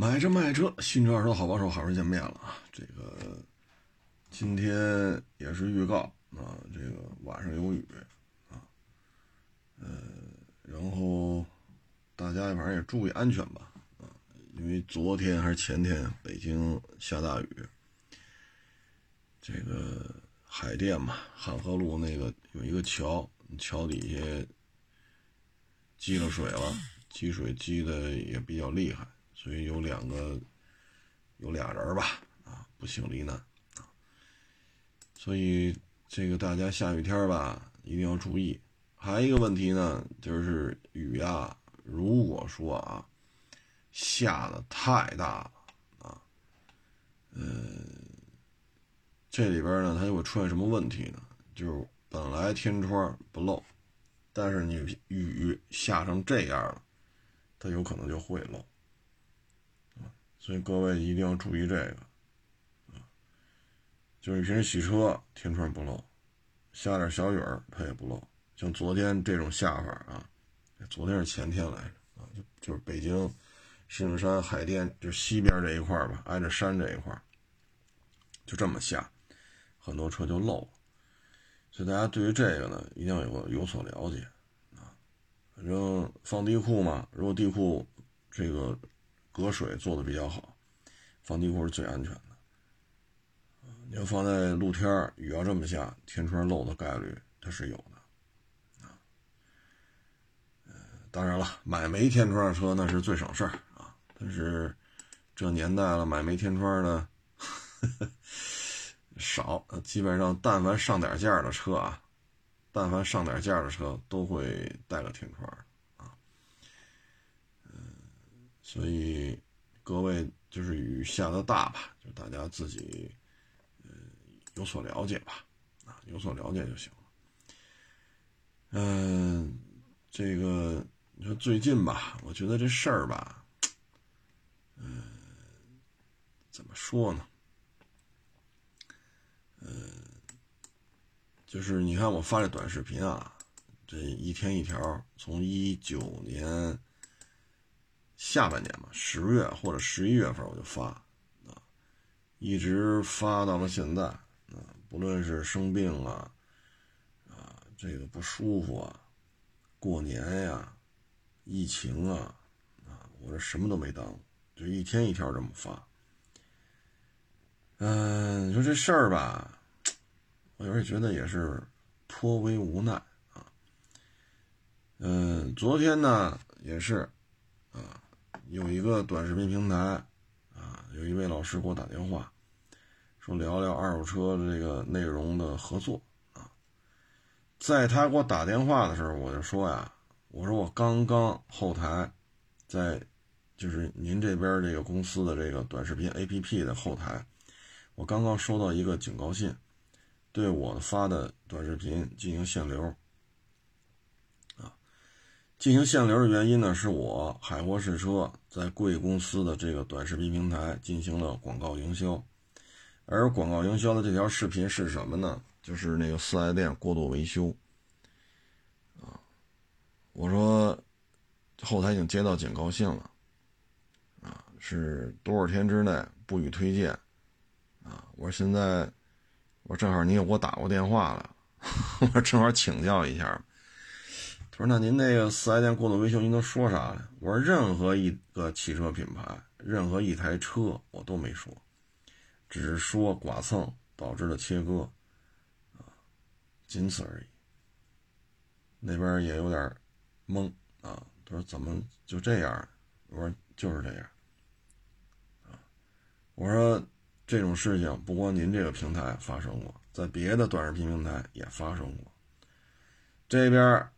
买车卖车，新车二手好帮手，好事见面了啊！这个今天也是预告啊，这个晚上有雨啊，然后大家反正也注意安全吧啊，因为昨天还是前天北京下大雨，这个海淀嘛，汉河路那个有一个桥底下积了水了，积水积的也比较厉害。所以有俩人吧，啊，不幸罹难啊。所以这个大家下雨天吧，一定要注意。还有一个问题呢，就是雨啊，如果说啊，下的太大了啊，这里边呢，它就会出现什么问题呢？就是本来天窗不漏，但是你雨下成这样了，它有可能就会漏。所以各位一定要注意这个，就是平时洗车天窗不漏，下点小雨儿它也不漏。像昨天这种下法啊，昨天是前天来着啊，就是北京石景山海淀就西边这一块吧，挨着山这一块，就这么下，很多车就漏了。所以大家对于这个呢，一定要有所了解啊。反正放地库嘛，如果地库这个隔水做的比较好，放地库是最安全的。你要放在露天，雨要这么下，天窗漏的概率它是有的。当然了，买没天窗的车那是最省事儿啊。但是这年代了，买没天窗呢少，基本上但凡上点价的车都会带个天窗。所以各位就是雨下的大吧，就大家自己有所了解吧，啊，有所了解就行了。这个你说最近吧，我觉得这事儿吧，怎么说呢？就是你看我发这短视频啊，这一天一条，从19年下半年嘛，10月或者11月份我就发啊，一直发到了现在啊，不论是生病啊，这个不舒服啊，过年呀，疫情啊，我这什么都没耽误，就一天一条这么发。你说这事儿吧，我有时候觉得也是颇为无奈啊。昨天呢也是啊。有一个短视频平台啊，有一位老师给我打电话说聊聊二手车这个内容的合作啊。在他给我打电话的时候我就说呀，我说我刚刚后台在就是您这边这个公司的这个短视频 APP 的后台，我刚刚收到一个警告信，对我发的短视频进行限流。进行限流的原因呢，是我海沃试车在贵公司的这个短视频平台进行了广告营销，而广告营销的这条视频是什么呢？就是那个4S店过度维修啊。我说后台已经接到警告信了啊，是多少天之内不予推荐啊。我说现在我正好你也给我打过电话了，我正好请教一下。我说那您那个4S店过度维修您都说啥呀？我说任何一个汽车品牌，任何一台车我都没说，只是说剐蹭导致的切割啊，仅此而已。那边也有点懵啊，他说怎么就这样？我说就是这样啊。我说这种事情不光您这个平台发生过，在别的短视频平台也发生过。这边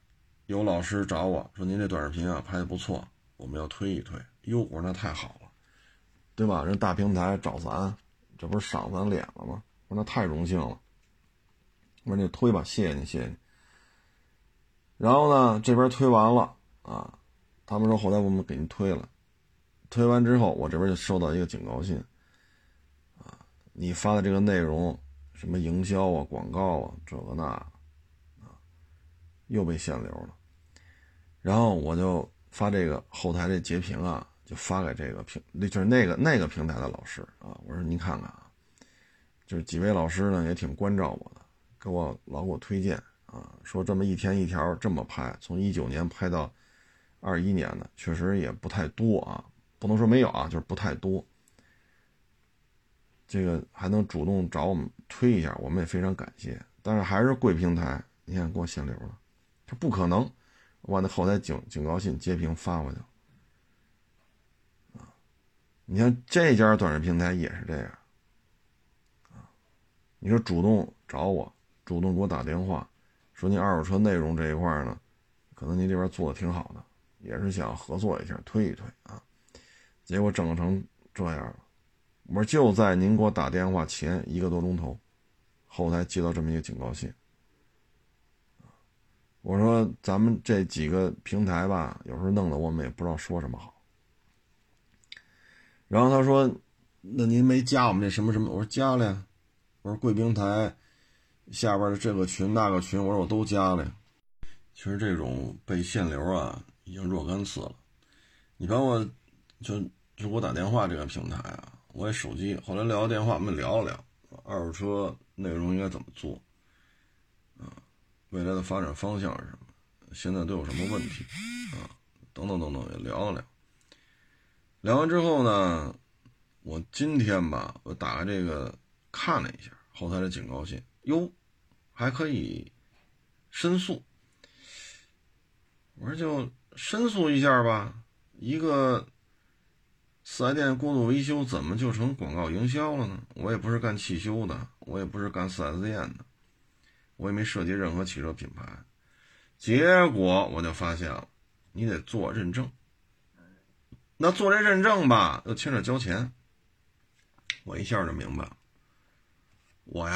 有老师找我说您这短视频啊拍得不错，我们要推一推。哟，我说那太好了，对吧？人大平台找咱，这不是赏咱脸了吗？我说那太荣幸了，我说那推吧，谢谢你，谢谢你。然后呢，这边推完了啊，他们说后来我们给您推了，推完之后我这边就收到一个警告信啊，你发的这个内容什么营销啊、广告啊，这个那又被限流了。然后我就发这个后台这截屏啊，就发给这个平，就是那个平台的老师啊。我说您看看啊，就是几位老师呢也挺关照我的，老给我推荐啊，说这么一天一条这么拍，从19年拍到21年的，确实也不太多啊，不能说没有啊，就是不太多。这个还能主动找我们推一下，我们也非常感谢。但是还是贵平台，你看给我限流了，他不可能我把那后台警告信截屏发过去了。你看这家短视频平台也是这样，你说主动找我，主动给我打电话，说你二手车内容这一块呢，可能你这边做的挺好的，也是想合作一下，推一推啊，结果整成这样了。我说就在您给我打电话前1个多钟头，后台接到这么一个警告信。我说咱们这几个平台吧，有时候弄得我们也不知道说什么好。然后他说那您没加我们这什么什么，我说加了呀，我说贵平台下边的这个群那个群，我说我都加了呀。其实这种被限流啊已经若干次了，你包括就我打电话这个平台啊，我也手机后来聊电话，我们聊了聊二手车内容应该怎么做啊，未来的发展方向是什么，现在都有什么问题啊，等等等等也聊了聊。聊完之后呢，我今天吧，我打开这个看了一下后台的警告信，哟，还可以申诉。我说就申诉一下吧，一个4S店过度维修怎么就成广告营销了呢？我也不是干汽修的，我也不是干 4S 店的，我也没涉及任何汽车品牌。结果我就发现了，你得做认证。那做这认证吧，又牵扯交钱。我一下就明白了，我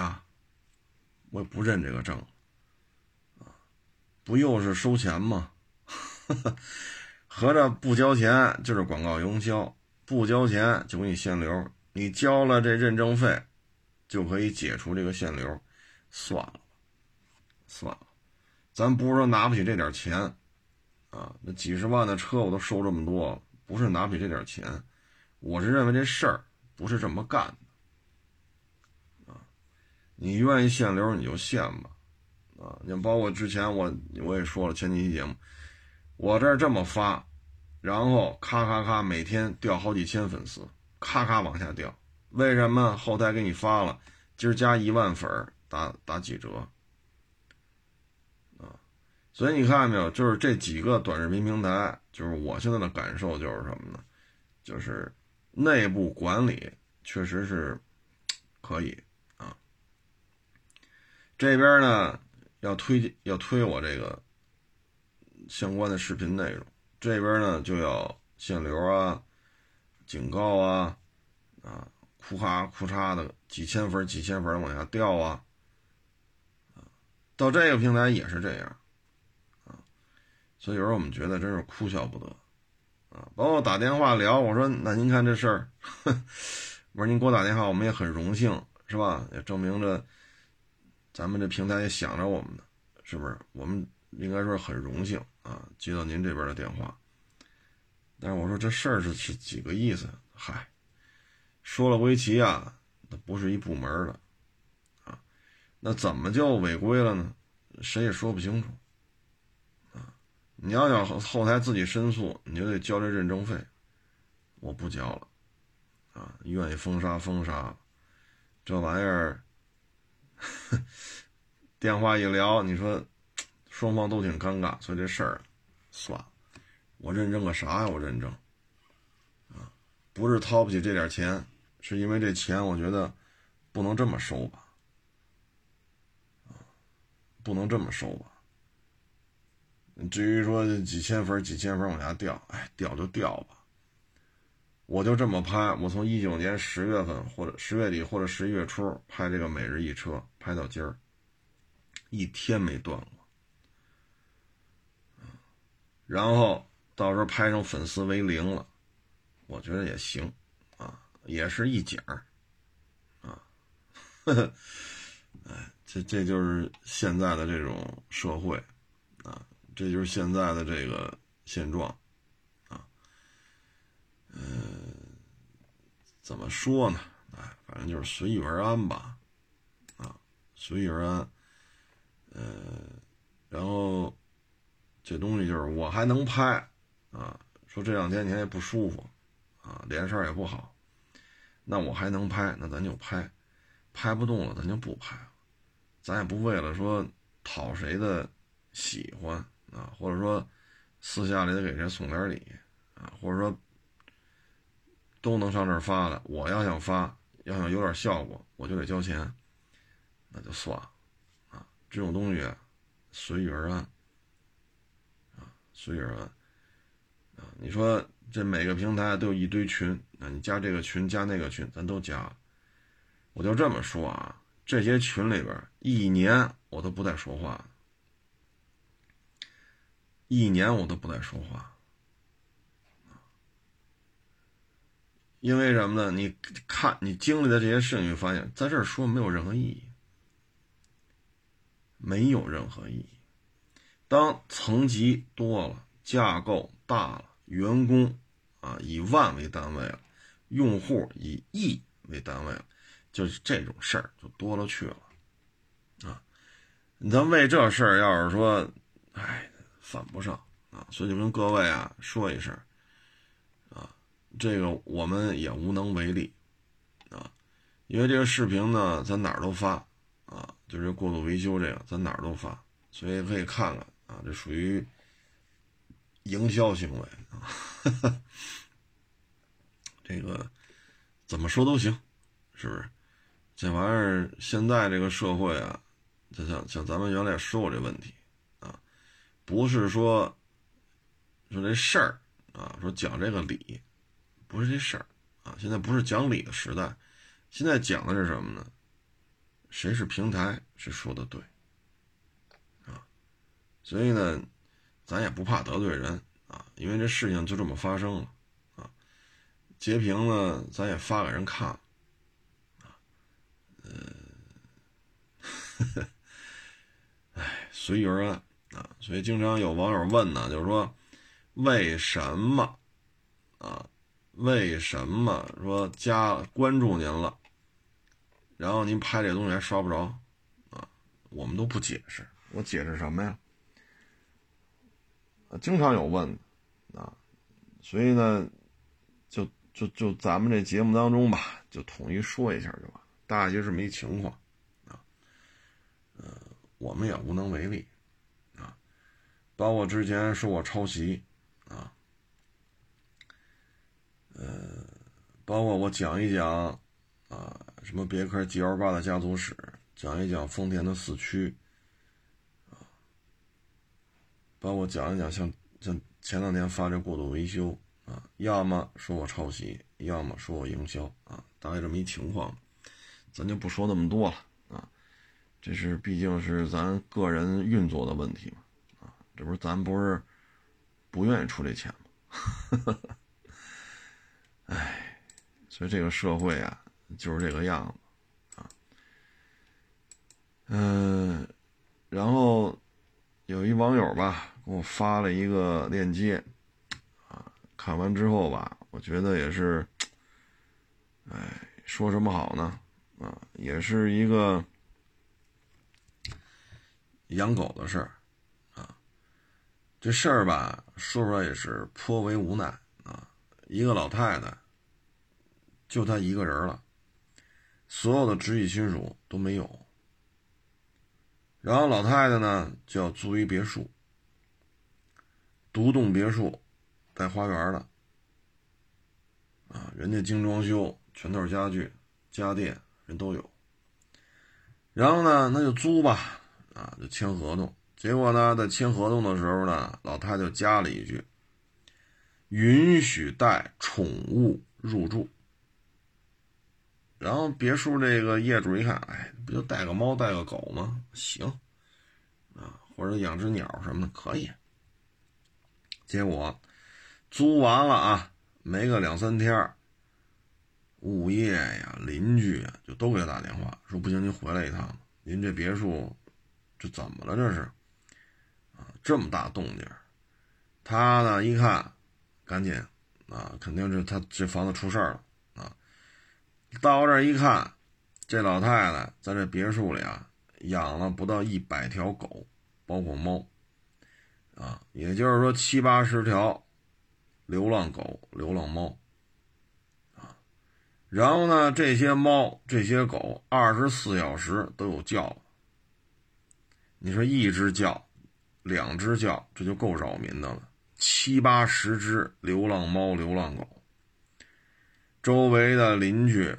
也不认这个证，不又是收钱吗？合着不交钱就是广告营销，不交钱就给你限流，你交了这认证费，就可以解除这个限流。算了，咱不是说拿不起这点钱啊，那几十万的车我都收这么多了。不是拿不起这点钱，我是认为这事儿不是这么干的啊！你愿意限流你就限吧啊！你包括之前我也说了，前几期节目我这么发，然后咔咔咔每天掉好几千粉丝，咔咔往下掉。为什么？后台给你发了，今儿加1万粉打几折啊！所以你看没有，就是这几个短视频平台。就是我现在的感受就是什么呢？就是内部管理确实是可以啊。这边呢要推我这个相关的视频内容，这边呢就要限流啊、警告啊，哭哈哭嚓的几千粉往下掉啊。到这个平台也是这样。所以有时候我们觉得真是哭笑不得啊！包括打电话聊，我说那您看这事儿，我说您给我打电话，我们也很荣幸，是吧？也证明着咱们这平台也想着我们的，是不是？我们应该说很荣幸啊，接到您这边的电话。但是我说这事儿是几个意思？嗨，说了归齐啊，那不是一部门的啊，那怎么就违规了呢？谁也说不清楚。你要想后台自己申诉，你就得交这认证费，我不交了啊！愿意封杀，这玩意儿电话一聊，你说双方都挺尴尬，所以这事儿算了，我认证个啥呀？我认证啊，不是掏不起这点钱，是因为这钱我觉得不能这么收吧，至于说几千粉往下掉，掉就掉吧。我就这么拍，我从19年10月份或者10月底或者11月初拍这个每日一车，拍到今儿，一天没断过。然后到时候拍成粉丝为0了，我觉得也行啊，也是一景儿啊。呵呵，这就是现在的这种社会。这就是现在的这个现状啊，怎么说呢？反正就是随遇而安吧，随遇而安。然后这东西就是我还能拍啊，说这两天你还不舒服啊，脸色也不好，那我还能拍，那咱就拍，拍不动了咱就不拍了，咱也不为了说讨谁的喜欢啊，或者说私下里得给谁送点礼啊，或者说都能上这儿发的，我要想发，要想有点效果，我就得交钱，那就算了啊。这种东西随遇而安啊，随遇而安啊。你说这每个平台都有一堆群啊，你加这个群加那个群，咱都加了。我就这么说啊，这些群里边1年我都不带说话，1年我都不带说话。因为什么呢？你看你经历的这些事情，你发现在这儿说没有任何意义，没有任何意义。当层级多了，架构大了，员工啊以万为单位了，用户以亿为单位了，就是这种事儿就多了去了啊。咱为这事儿要是说，哎，犯不上啊，所以就跟各位啊说一声。这个我们也无能为力啊，因为这个视频呢咱哪儿都发啊，就是过度维修这个咱哪儿都发，所以可以看看啊，这属于营销行为啊，呵呵，这个怎么说都行，是不是？这玩意儿现在这个社会啊，就像咱们原来也说过这问题啊，不是说这事儿啊，说讲这个理。不是这事儿啊，现在不是讲理的时代，现在讲的是什么呢？谁是平台，谁说的对啊？所以呢，咱也不怕得罪人啊，因为这事情就这么发生了啊。截屏呢，咱也发给人看啊。哎，随遇而安啊。所以经常有网友问呢，就是说为什么啊？为什么说加关注您了，然后您拍这东西还刷不着啊？我们都不解释，我解释什么呀？经常有问啊，所以呢，就咱们这节目当中吧，就统一说一下就完，大约是没情况啊。我们也无能为力啊，包括之前说我抄袭啊。包括我讲一讲啊，什么别克 GL8 的家族史，讲一讲丰田的四驱啊，包括讲一讲像前两天发这过度维修啊，要么说我抄袭，要么说我营销啊，大概这么一情况，咱就不说那么多了啊，这是毕竟是咱个人运作的问题嘛啊，这不是咱不是不愿意出这钱吗？哎，所以这个社会啊，就是这个样子啊。然后有一网友吧，给我发了一个链接啊，看完之后吧，我觉得也是，哎，说什么好呢？啊，也是一个养狗的事儿啊，这事儿吧，说出来也是颇为无奈。一个老太太就她一个人了，所有的直系亲属都没有，然后老太太呢就要租一别墅，独栋别墅带花园的啊，人家精装修，全都是家具家电，人都有，然后呢那就租吧啊，就签合同，结果呢在签合同的时候呢，老太太就加了一句，允许带宠物入住。然后别墅这个业主一看，哎，不就带个猫带个狗吗？行啊，或者养只鸟什么的可以。结果租完了啊，没个2-3天，物业呀邻居呀就都给他打电话说，不行您回来一趟，您这别墅这怎么了这是啊，这么大动静。他呢一看赶紧啊，肯定是他这房子出事儿了啊，到这儿一看，这老太太在这别墅里啊养了不到100条狗，包括猫啊，也就是说70-80条流浪狗、流浪猫啊。然后呢，这些猫、这些狗24小时都有叫。你说一只叫，2只叫，这就够扰民的了。70-80只流浪猫、流浪狗，周围的邻居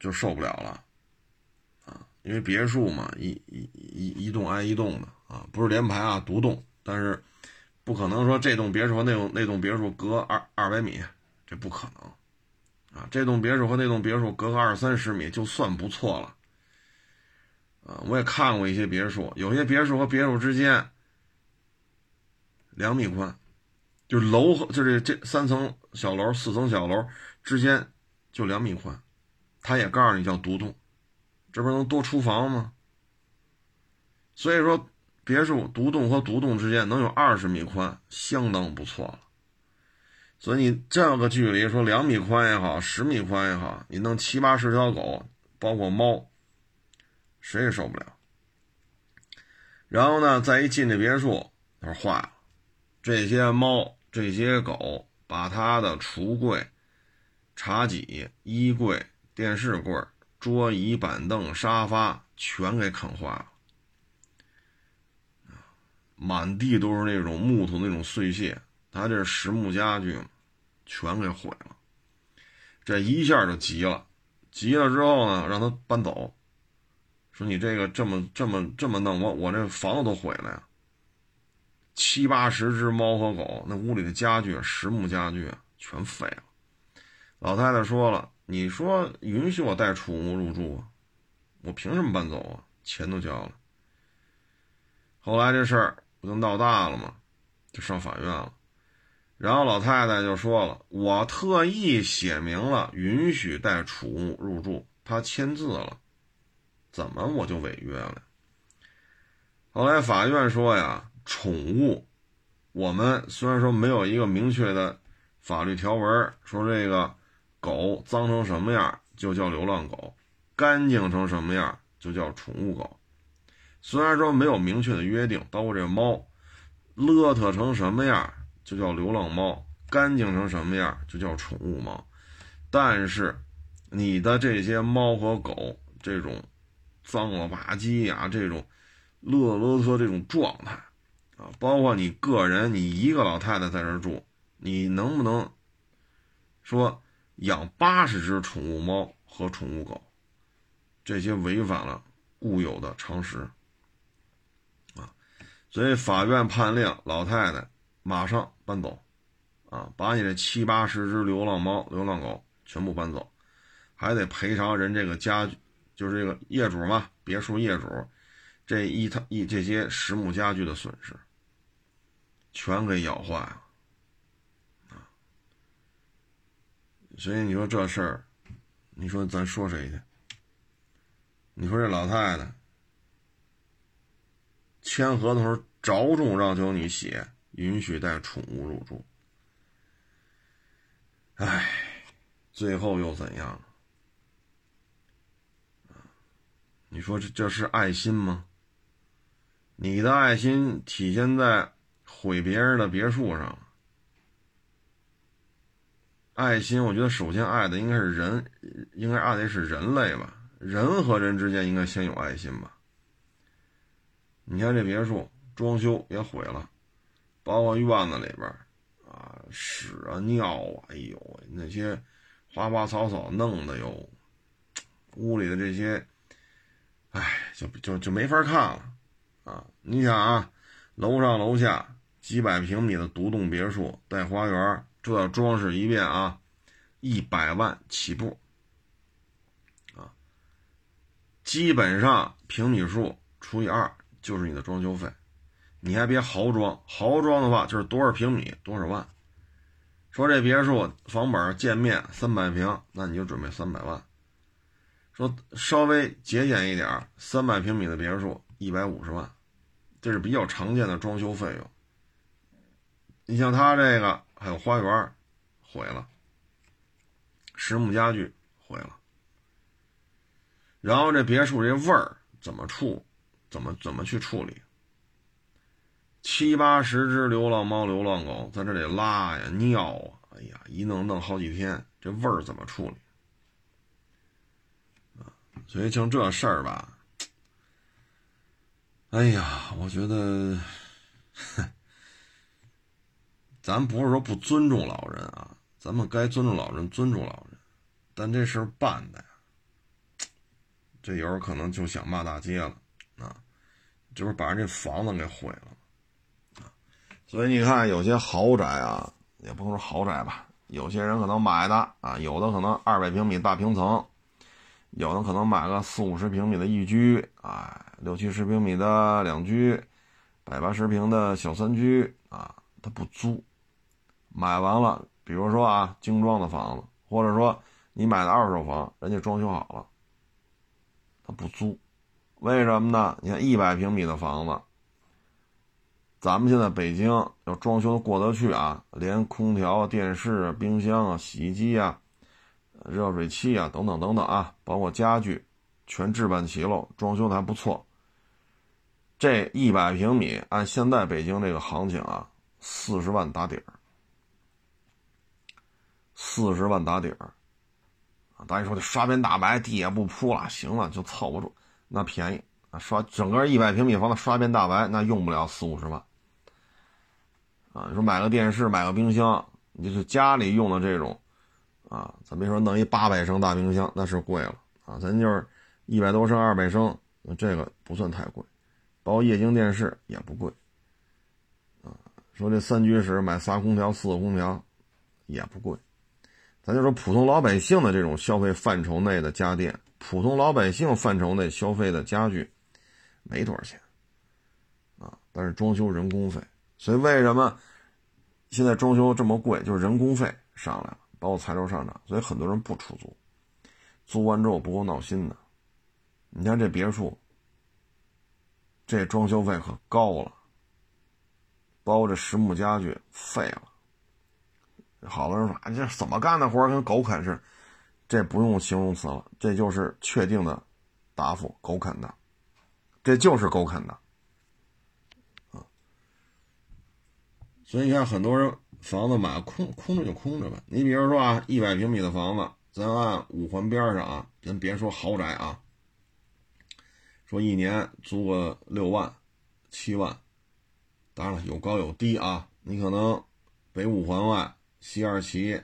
就受不了了啊！因为别墅嘛，一栋挨一栋的啊，不是连排啊，独栋，但是不可能说这栋别墅和那栋别墅隔200米，这不可能啊！这栋别墅和那栋别墅隔个20-30米就算不错了啊！我也看过一些别墅，有些别墅和别墅之间2米宽。就是楼和就是这3层小楼、4层小楼之间就2米宽，他也告诉你叫独栋，这不是能多厨房吗？所以说，别墅独栋和独栋之间能有20米宽，相当不错了。所以你这个距离，说2米宽也好，10米宽也好，你弄70-80条狗，包括猫，谁也受不了。然后呢，再一进这别墅，它坏了，这些猫。这些狗把他的橱柜、茶几、衣柜、电视柜、桌椅板凳、沙发全给啃坏了，满地都是那种木头那种碎屑，他这是实木家具，全给毁了。这一下就急了，急了之后呢，让他搬走，说你这个这么弄我这房子都毁了呀。70-80只猫和狗，那屋里的家具、实木家具全废了。老太太说了，你说允许我带宠物入住啊，我凭什么搬走啊？钱都交了。后来这事儿不就闹大了吗？就上法院了。然后老太太就说了，我特意写明了允许带宠物入住，她签字了，怎么我就违约了？后来法院说呀，宠物我们虽然说没有一个明确的法律条文说这个狗脏成什么样就叫流浪狗，干净成什么样就叫宠物狗，虽然说没有明确的约定，包括这猫邋遢成什么样就叫流浪猫，干净成什么样就叫宠物猫，但是你的这些猫和狗这种脏了吧唧啊，这种邋遢这种状态啊，包括你个人，你一个老太太在这儿住，你能不能说养80只宠物猫和宠物狗？这些违反了固有的常识啊，所以法院判令老太太马上搬走啊，把你这70-80只流浪猫、流浪狗全部搬走，还得赔偿人这个家，就是这个业主嘛，别墅业主。这些实木家具的损失全给咬坏了啊！所以你说这事儿，你说咱说谁去？你说这老太太签合同时着重要求你写允许带宠物入住，哎，最后又怎样了？你说这是爱心吗？你的爱心体现在毁别人的别墅上。爱心，我觉得首先爱的应该是人，应该爱的是人类吧，人和人之间应该先有爱心吧。你看这别墅装修也毁了，包括院子里边啊，屎啊尿啊，哎呦，那些花草草弄的哟，屋里的这些，哎，就没法看了。啊，你想啊，楼上楼下几百平米的独栋别墅带花园，这要装饰一遍啊，100万起步啊，基本上平米数除以2就是你的装修费，你还别豪装，豪装的话就是多少平米多少万，说这别墅房本建面300平，那你就准备300万，说稍微节俭一点，300平米的别墅150万。这是比较常见的装修费用。你像他这个还有花园毁了，实木家具毁了，然后这别墅这味儿怎么去处理？7、8十只流浪猫、流浪狗在这里拉呀、尿啊，哎呀，一弄好几天，这味儿怎么处理？啊，所以像这事儿吧，哎呀，我觉得，咱不是说不尊重老人啊，咱们该尊重老人，尊重老人，但这事儿办的呀，这有时候可能就想骂大街了啊，这不是把人这房子给毁了。所以你看，有些豪宅啊，也不能说豪宅吧，有些人可能买的啊，有的可能200平米大平层，有的可能买个40、50平米的一居啊，60、70平米的两居，180平的小三居啊，他不租，买完了，比如说啊，精装的房子，或者说你买的二手房，人家装修好了，他不租，为什么呢？你看100平米的房子。咱们现在北京要装修的过得去啊，连空调、电视、冰箱啊、洗衣机啊、热水器啊等等等等啊，包括家具全置办齐了，装修的还不错。这100平米按现在北京这个行情啊，40万打底儿。40万打底儿。大家说这刷边大白，地也不铺了，行了就凑不住，那便宜啊，刷整个100平米房子刷边大白，那用不了40、50万。啊，你说买个电视，买个冰箱，你就是家里用的这种，啊，咱别说弄一800升大冰箱，那是贵了啊。咱就是100多升、200升，这个不算太贵，包括液晶电视也不贵。啊，说这三居室买仨空调、4个空调，也不贵。咱就说普通老百姓的这种消费范畴内的家电，普通老百姓范畴内消费的家具，没多少钱啊，但是装修人工费。所以为什么现在装修这么贵，就是人工费上来了，包括材料上涨，所以很多人不出租，租完之后不够闹心的。你看这别墅，这装修费可高了，包括这实木家具废了。好多人说这怎么干的活跟狗啃似的，这不用形容词了，这就是确定的答复，狗啃的，这就是狗啃的啊。所以你看很多人房子买空着就空着吧。你比如说啊，100平米的房子，咱按5环边上啊，咱别说豪宅啊，说一年租个6万、7万，当然了有高有低啊，你可能北5环外西二旗，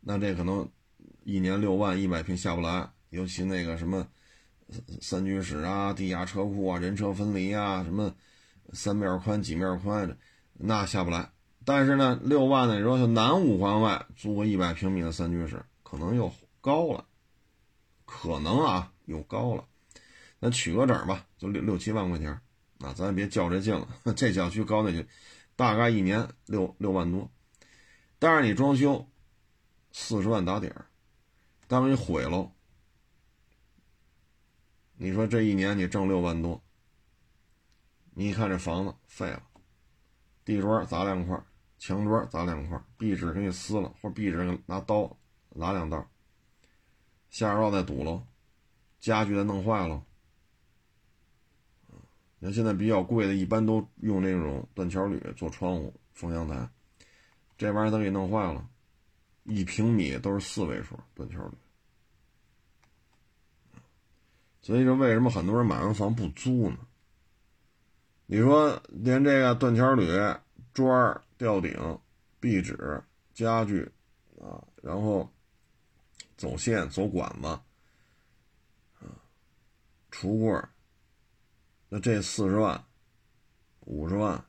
那这可能一年6万，100平下不来，尤其那个什么三居室啊、地下车库啊、人车分离啊、什么三面宽、几面宽，那下不来。但是呢，6万的时候，就南5环外租个100平米的三居室，可能又高了，可能啊又高了。那取个整吧，就6、7万块钱，那咱也别较这劲了，这小区高那就大概一年六万多。但是你装修40万打底儿，单位毁喽。你说这一年你挣6万多，你一看这房子废了，地砖砸2块，墙砖砸2块，壁纸给你撕了，或者壁纸拿刀拿2刀，下水道再堵喽，家具再弄坏喽。你看现在比较贵的，一般都用那种断桥铝做窗户、风阳台，这玩意儿都给弄坏了，1平米都是4位数断桥铝。所以说为什么很多人买完房不租呢？你说连这个断桥铝、砖、吊顶、壁纸、家具啊，然后走线、走管子啊、橱柜，那这40万、50万，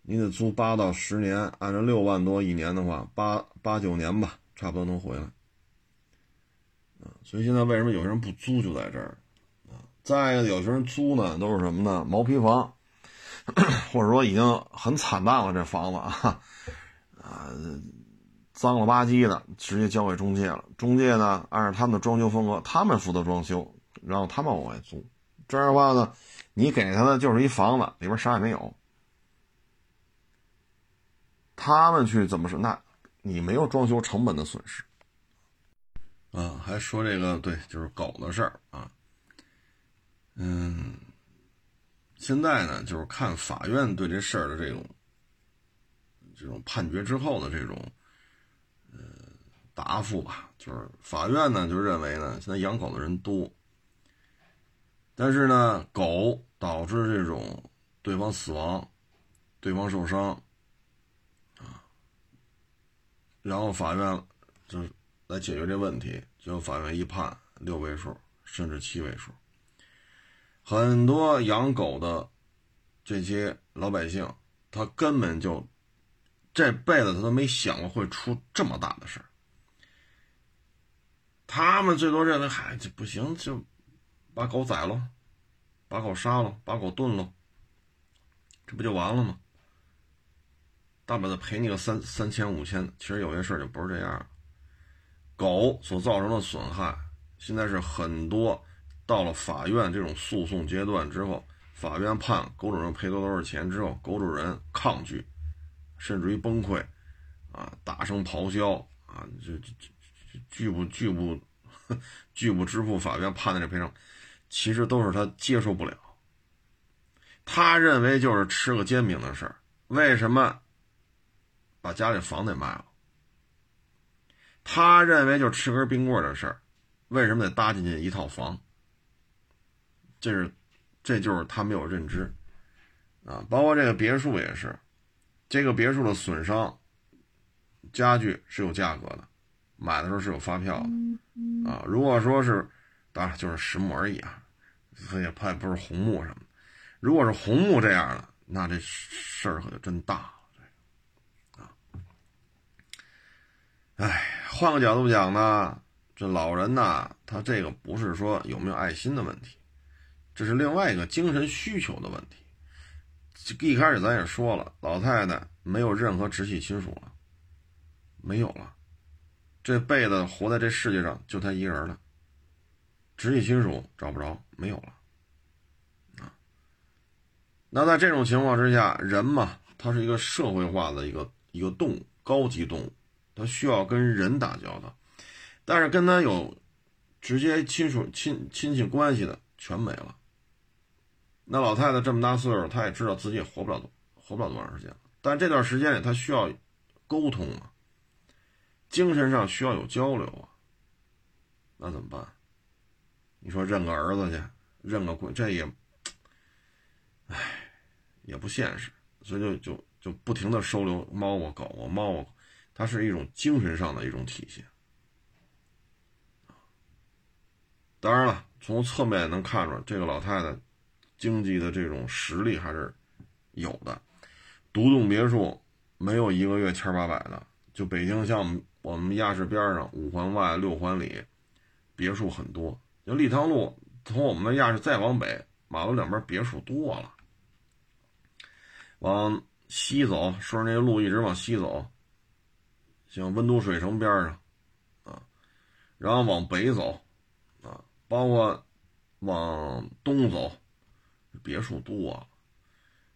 你得租8到10年，按照6万多一年的话，8、9年吧，差不多能回来。所以现在为什么有些人不租就在这儿啊？再一个，有些人租呢都是什么呢？毛坯房，或者说已经很惨淡了，这房子啊，脏了吧唧的，直接交给中介了。中介呢，按照他们的装修风格，他们负责装修，然后他们往外租。这样的话呢，你给他的就是一房子，里边啥也没有。他们去怎么说？那你没有装修成本的损失。啊，还说这个，对，就是狗的事儿啊。现在呢，就是看法院对这事儿的这种判决之后的这种答复吧。就是法院呢就认为呢，现在养狗的人多，但是呢，狗导致这种对方死亡、对方受伤啊，然后法院就是来解决这问题，结果法院一判6位数甚至7位数。很多养狗的这些老百姓，他根本就这辈子他都没想过会出这么大的事儿。他们最多认为，嗨，这不行，就把狗宰了，把狗杀了，把狗炖了，这不就完了吗？大不了赔你个3000、5000，其实有些事儿就不是这样。狗所造成的损害，现在是很多到了法院这种诉讼阶段之后，法院判狗主人赔多少钱之后，狗主人抗拒，甚至于崩溃，啊，大声咆哮，啊，拒不支付法院判的这赔偿，其实都是他接受不了。他认为就是吃个煎饼的事儿，为什么把家里房得卖了？他认为就吃根冰棍的事儿，为什么得搭进去一套房？这就是他没有认知啊！包括这个别墅也是，这个别墅的损伤，家具是有价格的，买的时候是有发票的啊。如果说是，当然就是实木而已啊，所以怕也不是红木什么的。如果是红木这样的，那这事儿可就真大了。换个角度讲呢，这老人呢，他这个不是说有没有爱心的问题，这是另外一个精神需求的问题。一开始咱也说了，老太太没有任何直系亲属了，没有了，这辈子活在这世界上就她一人了，直系亲属找不着，没有了啊。那在这种情况之下，人嘛，他是一个社会化的一个动物，高级动物。他需要跟人打交道，但是跟他有直接亲戚关系的全没了。那老太太这么大岁数，她也知道自己也活不了多长时间了，但这段时间里她需要沟通啊，精神上需要有交流啊，那怎么办？你说认个儿子去，认个闺，这也，也不现实，所以就不停的收留猫啊狗啊猫啊。它是一种精神上的一种体现。当然了，从侧面也能看出来，这个老太太经济的这种实力还是有的。独栋别墅没有1个月1800的，就北京像我们亚市边上5环外6环里，别墅很多。就立汤路从我们亚市再往北，马路两边别墅多了。往西走，顺着那路一直往西走。像温都水城边上啊，然后往北走啊，包括往东走，别墅多啊，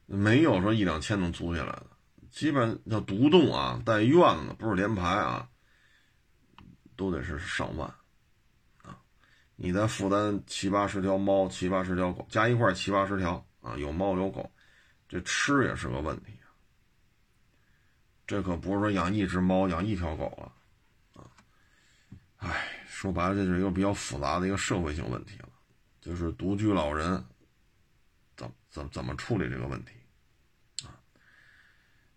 没有说1、2千能租下来的，基本叫独栋啊，带院子不是连排啊，都得是上万啊。你再负担70、80条猫、70、80条狗，加一块70、80条啊，有猫有狗，这吃也是个问题。这可不是说养一只猫养一条狗了啊！说白了，这是一个比较复杂的一个社会性问题了，就是独居老人怎么处理这个问题啊？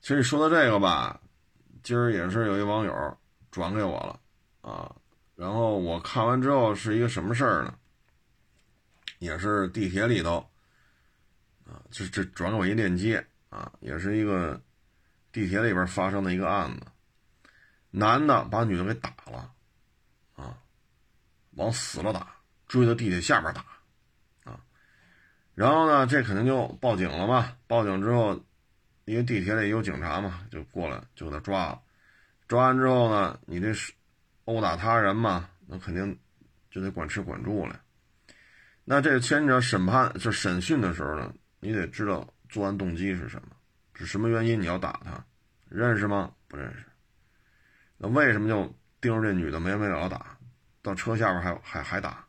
其实说到这个吧，今儿也是有一网友转给我了啊，然后我看完之后是一个什么事儿呢？也是地铁里头啊，这转给我一链接啊，也是一个地铁里边发生的一个案子，男的把女的给打了，啊，往死了打，追到地铁下边打，啊，然后呢，这肯定就报警了嘛，报警之后，因为地铁里有警察嘛，就过来就给他抓了，抓完之后呢，你这殴打他人嘛，那肯定就得管吃管住了。那这牵扯审判，就审讯的时候呢，你得知道作案动机是什么。是什么原因你要打他？认识吗？不认识。那为什么就盯着这女的没完没了打？到车下边还打。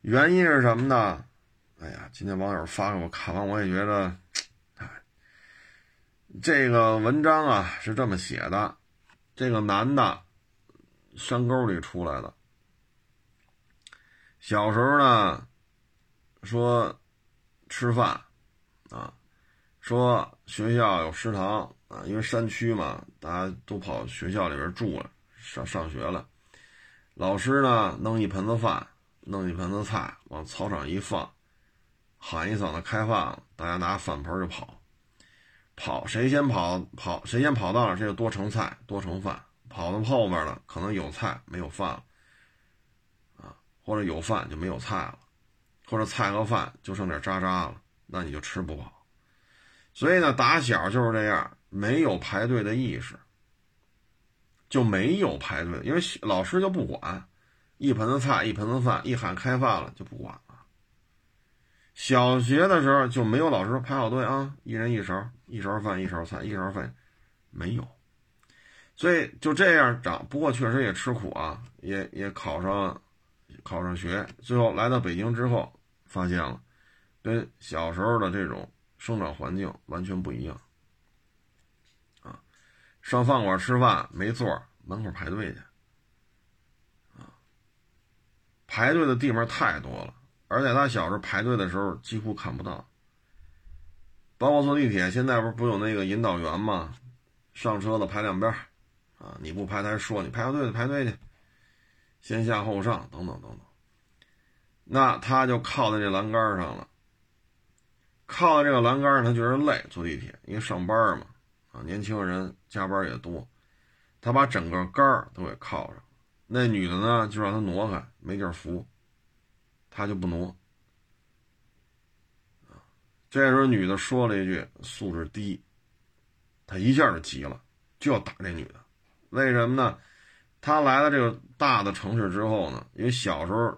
原因是什么呢？哎呀，今天网友发给我看完，我也觉得，哎，这个文章啊是这么写的：这个男的山沟里出来的，小时候呢说吃饭啊，说学校有食堂啊，因为山区嘛，大家都跑学校里边住了，上学了。老师呢弄一盆子饭，弄一盆子菜，往操场一放，喊一嗓子开饭了，大家拿饭盆就跑，谁先跑到哪，谁就多盛菜多盛饭，跑到后边了可能有菜没有饭了啊，或者有饭就没有菜了，或者菜和饭就剩点渣渣了，那你就吃不饱。所以呢，打小就是这样，没有排队的意识，就没有排队，因为老师就不管，一盆子菜一盆子饭，一喊开饭了就不管了。小学的时候就没有老师排好队啊，一人一勺，一勺饭一勺菜一勺饭，没有。所以就这样长，不过确实也吃苦啊，也考上学，最后来到北京之后发现了，跟小时候的这种生长环境完全不一样啊！上饭馆吃饭没座，门口排队去啊！排队的地方太多了，而且他小时候排队的时候几乎看不到，包括坐地铁，现在不是有那个引导员吗？上车的排两边啊，你不排他说你排队的排队去，先下后上等等等等，那他就靠在这栏杆上了。靠在这个栏杆上，他觉得累，坐地铁，因为上班嘛，啊，年轻人加班也多，他把整个杆都给靠上。那女的呢，就让他挪开，没地儿扶，他就不挪。这时候女的说了一句“素质低”，他一下就急了，就要打这女的。为什么呢？他来到这个大的城市之后呢，因为小时候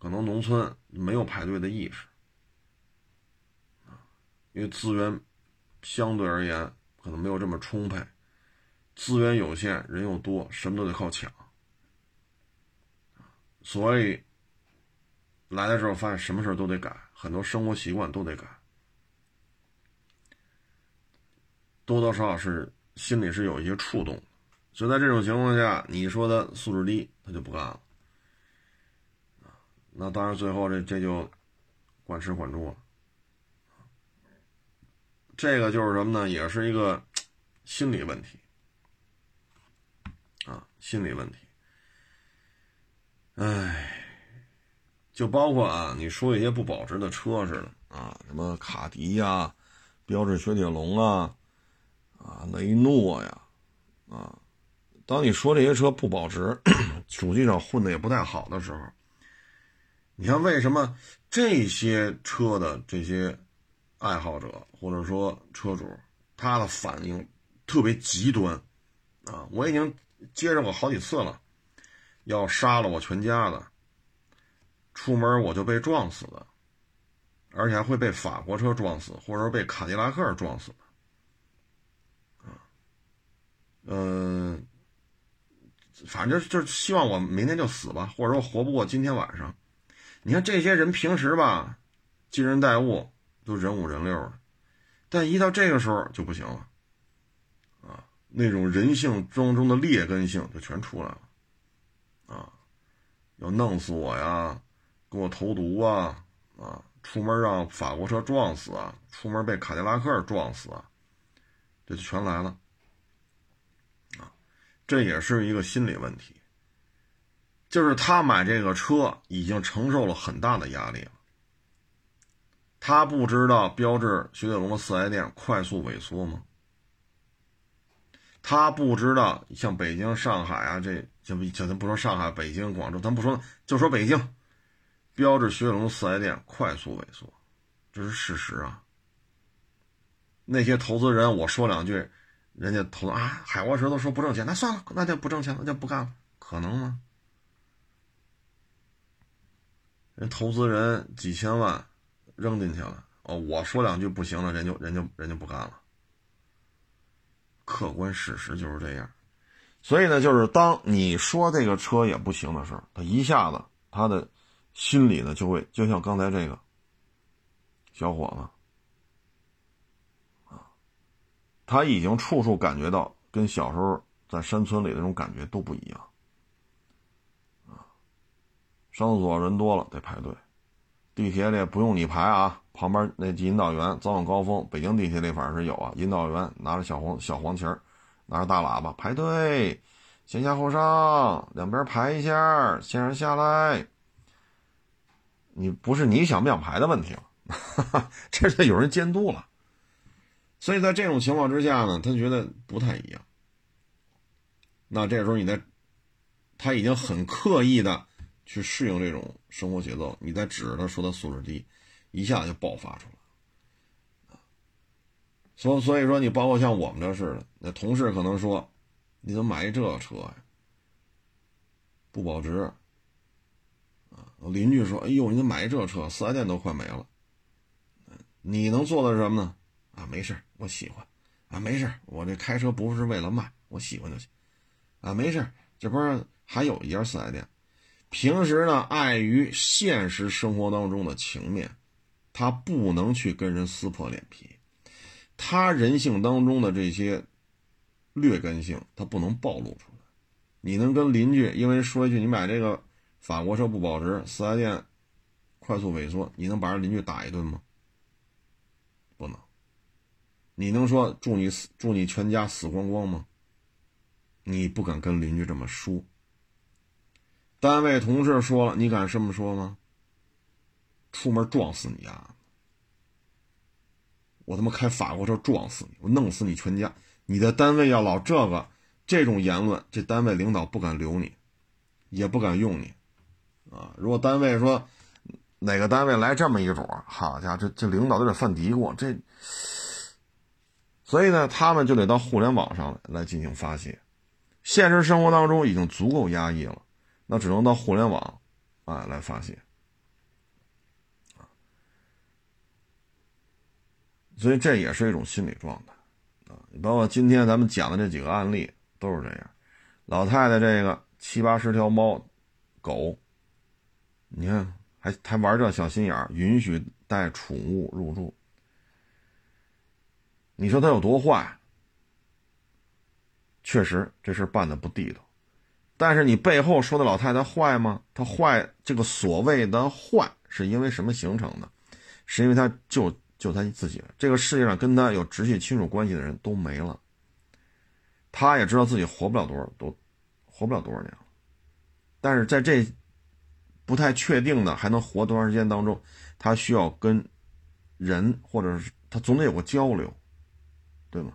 可能农村没有排队的意识。因为资源相对而言可能没有这么充沛，资源有限，人又多，什么都得靠抢，所以来的时候发现什么事都得改，很多生活习惯都得改，多多少少是心里是有一些触动，所以在这种情况下，你说他素质低，他就不干了。那当然最后这就管吃管住了。这个就是什么呢？也是一个心理问题啊，心理问题。哎，就包括啊，你说一些不保值的车似的啊，什么卡迪呀、标致雪铁龙啊、啊雷诺呀、啊，当你说这些车不保值，主机上混的也不太好的时候，你看为什么这些车的这些爱好者或者说车主，他的反应特别极端啊！我已经接着过好几次了，要杀了我全家的，出门我就被撞死的，而且还会被法国车撞死，或者说被卡迪拉克撞死的啊！反正就是希望我明天就死吧，或者说活不过今天晚上。你看这些人平时吧，寄人待物，都人五人六的，但一到这个时候就不行了啊，那种人性中的劣根性就全出来了啊，要弄死我呀，给我投毒啊，啊，出门让法国车撞死啊，出门被卡迪拉克撞死啊，这就全来了啊，这也是一个心理问题，就是他买这个车已经承受了很大的压力了。他不知道标致雪铁龙的 4S 店快速萎缩吗？他不知道像北京、上海啊，咱不说上海、北京、广州，咱不说，就说北京，标致雪铁龙的 4S 店快速萎缩，这是事实啊。那些投资人，我说两句，人家投啊，海沃石都说不挣钱，那算了，那就不挣钱，那就不干了，可能吗？人投资人几千万。扔进去了哦，我说两句不行了，人就不干了。客观事实就是这样，所以呢，就是当你说这个车也不行的时候，他一下子他的心里呢就会，就像刚才这个小伙子啊，他已经处处感觉到跟小时候在山村里的那种感觉都不一样啊。上厕所人多了得排队，地铁里不用你排啊，旁边那引导员早晚高峰，北京地铁里反正是有啊，引导员拿着小黄旗，拿着大喇叭排队，先下后上，两边排一下，先让人下来。你不是你想不想排的问题了，哈哈，这是有人监督了。所以在这种情况之下呢，他觉得不太一样。那这时候他已经很刻意的去适应这种生活节奏，你再指着他说他素质低，一下就爆发出来。所以说你包括像我们这似的，那同事可能说你怎么买这车呀，不保值啊。邻居说哎呦你怎么买这车，4S店都快没了，你能做的是什么呢？啊没事我喜欢，啊没事我这开车不是为了卖，我喜欢就行，啊没事这不是还有一家4S店。平时呢碍于现实生活当中的情面，他不能去跟人撕破脸皮，他人性当中的这些劣根性他不能暴露出来。你能跟邻居因为说一句你买这个法国车不保值，4S店快速萎缩，你能把人邻居打一顿吗？不能。你能说祝你全家死光光吗？你不敢跟邻居这么说。单位同事说了你敢这么说吗？出门撞死你啊，我他妈开法国车撞死你，我弄死你全家。你的单位要老这种言论，这单位领导不敢留你，也不敢用你啊。如果单位说哪个单位来这么一种，好家伙，这领导都得犯嘀咕这。所以呢他们就得到互联网上来进行发泄。现实生活当中已经足够压抑了，那只能到互联网啊来发泄。所以这也是一种心理状态啊！包括今天咱们讲的这几个案例都是这样。老太太这个70-80条猫狗，你看还玩这小心眼，允许带宠物入住，你说他有多坏？确实这事办得不地道，但是你背后说的老太太坏吗？她坏，这个所谓的坏是因为什么形成的？是因为她就他自己了，这个世界上跟他有直系亲属关系的人都没了，他也知道自己活不了多少年了，但是在这不太确定的还能活多长时间当中，他需要跟人，或者是他总得有个交流，对吗？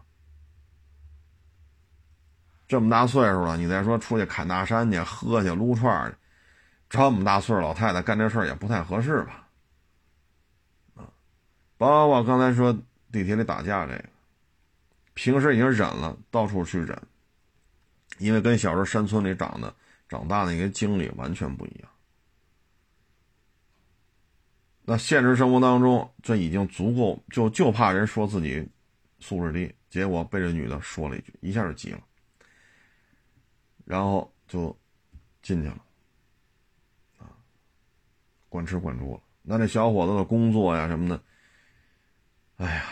这么大岁数了，你再说出去砍大山去喝去撸串去，这么大岁数老太太干这事儿也不太合适吧。包括刚才说地铁里打架这个，平时已经忍了，到处去忍，因为跟小时候山村里长大的一个经历完全不一样。那现实生活当中，这已经足够，就怕人说自己素质低，结果被这女的说了一句，一下就急了，然后就进去了，啊，管吃管住了。那这小伙子的工作呀什么的。哎呀，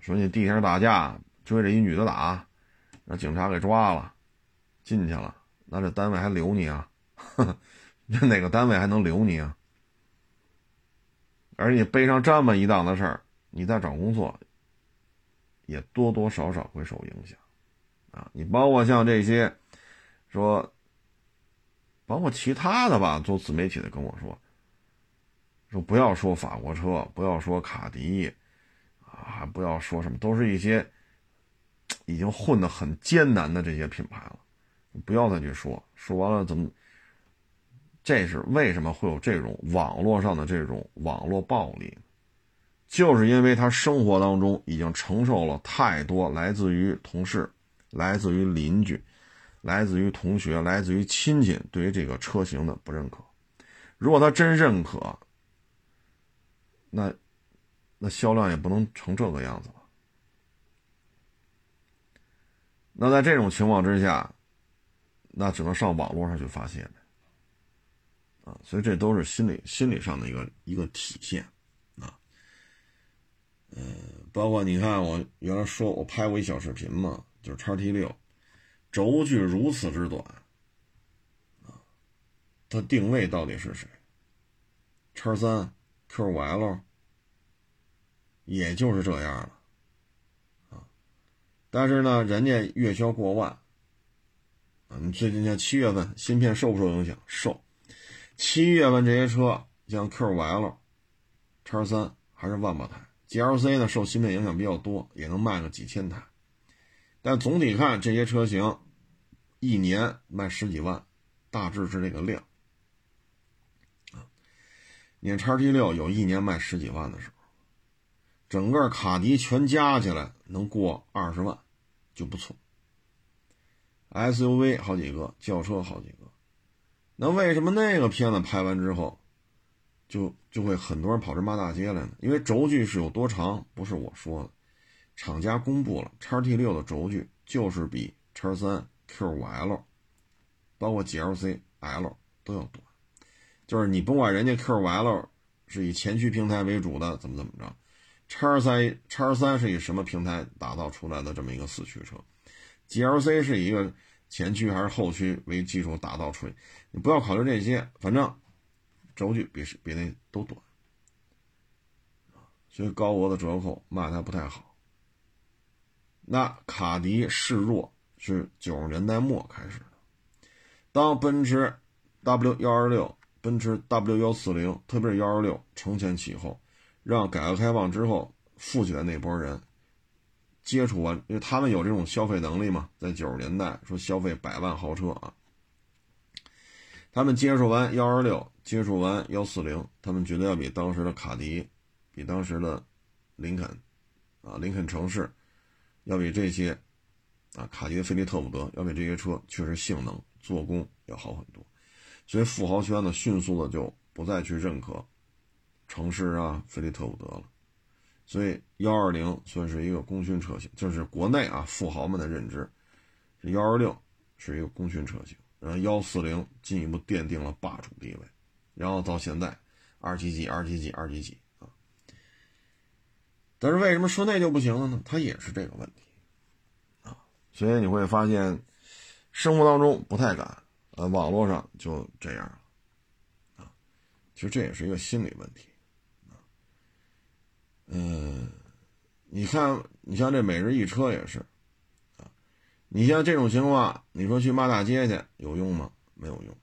说你地铁上打架，追着一女的打，让警察给抓了，进去了，那这单位还留你啊？这哪个单位还能留你啊？而你背上这么一档的事儿，你在找工作也多多少少会受影响啊！你包括像这些说，包括其他的吧，做自媒体的跟我说不要说法国车，不要说卡迪。啊，不要说什么，都是一些已经混得很艰难的这些品牌了，不要再去说完了怎么？这是为什么会有这种网络上的这种网络暴力？就是因为他生活当中已经承受了太多来自于同事、来自于邻居、来自于同学、来自于亲戚对于这个车型的不认可。如果他真认可，那销量也不能成这个样子了。那在这种情况之下，那只能上网络上去发泄呗。啊，所以这都是心理上的一个体现啊。包括你看我原来说我拍过一小视频嘛，就是 XT6 轴距如此之短啊，它定位到底是谁？ X3 Q5L 也就是这样了啊。但是呢，人家月销过万啊。你最近像7月份芯片受不受影响？受。7月份这些车，像 Q5L、X3 还是万把台。GLC 呢，受芯片影响比较多，也能卖个几千台。但总体看，这些车型一年卖10几万，大致是这个量。你看 XT6 有一年卖10几万的时候，整个卡迪全加起来能过20万就不错。SUV 好几个，轿车好几个。那为什么那个片子拍完之后就会很多人跑这骂大街来呢？因为轴距是有多长不是我说的，厂家公布了 XT6 的轴距就是比 X3 Q5L 包括 GLC L 都要短。就是你甭管人家 Q5L 是以前驱平台为主的怎么着， X3 是以什么平台打造出来的这么一个四驱车， GLC 是以一个前驱还是后驱为基础打造出来，你不要考虑这些，反正轴距比那都短，所以高额的折扣卖它不太好。那卡迪示弱是90年代末开始的，当奔驰 W126奔驰 W140 特别是126承前启后，让改革开放之后富起来那波人接触完，因为他们有这种消费能力嘛，在90年代说消费100万豪车啊，他们接触完126接触完140，他们觉得要比当时的卡迪比当时的林肯啊，林肯城市要比这些啊，卡迪的菲利特伍德要比这些车确实性能做工要好很多，所以富豪圈呢，迅速的就不再去认可城市啊、菲利特伍德了。所以120算是一个功勋车型，就是国内啊富豪们的认知，是126是一个功勋车型，然后140进一步奠定了霸主地位，然后到现在2几几啊。但是为什么说那就不行了呢？它也是这个问题啊。所以你会发现，生活当中不太敢。网络上就这样了啊，其实这也是一个心理问题啊。你像这每日一车也是啊，你像这种情况，你说去骂大街去有用吗？没有用。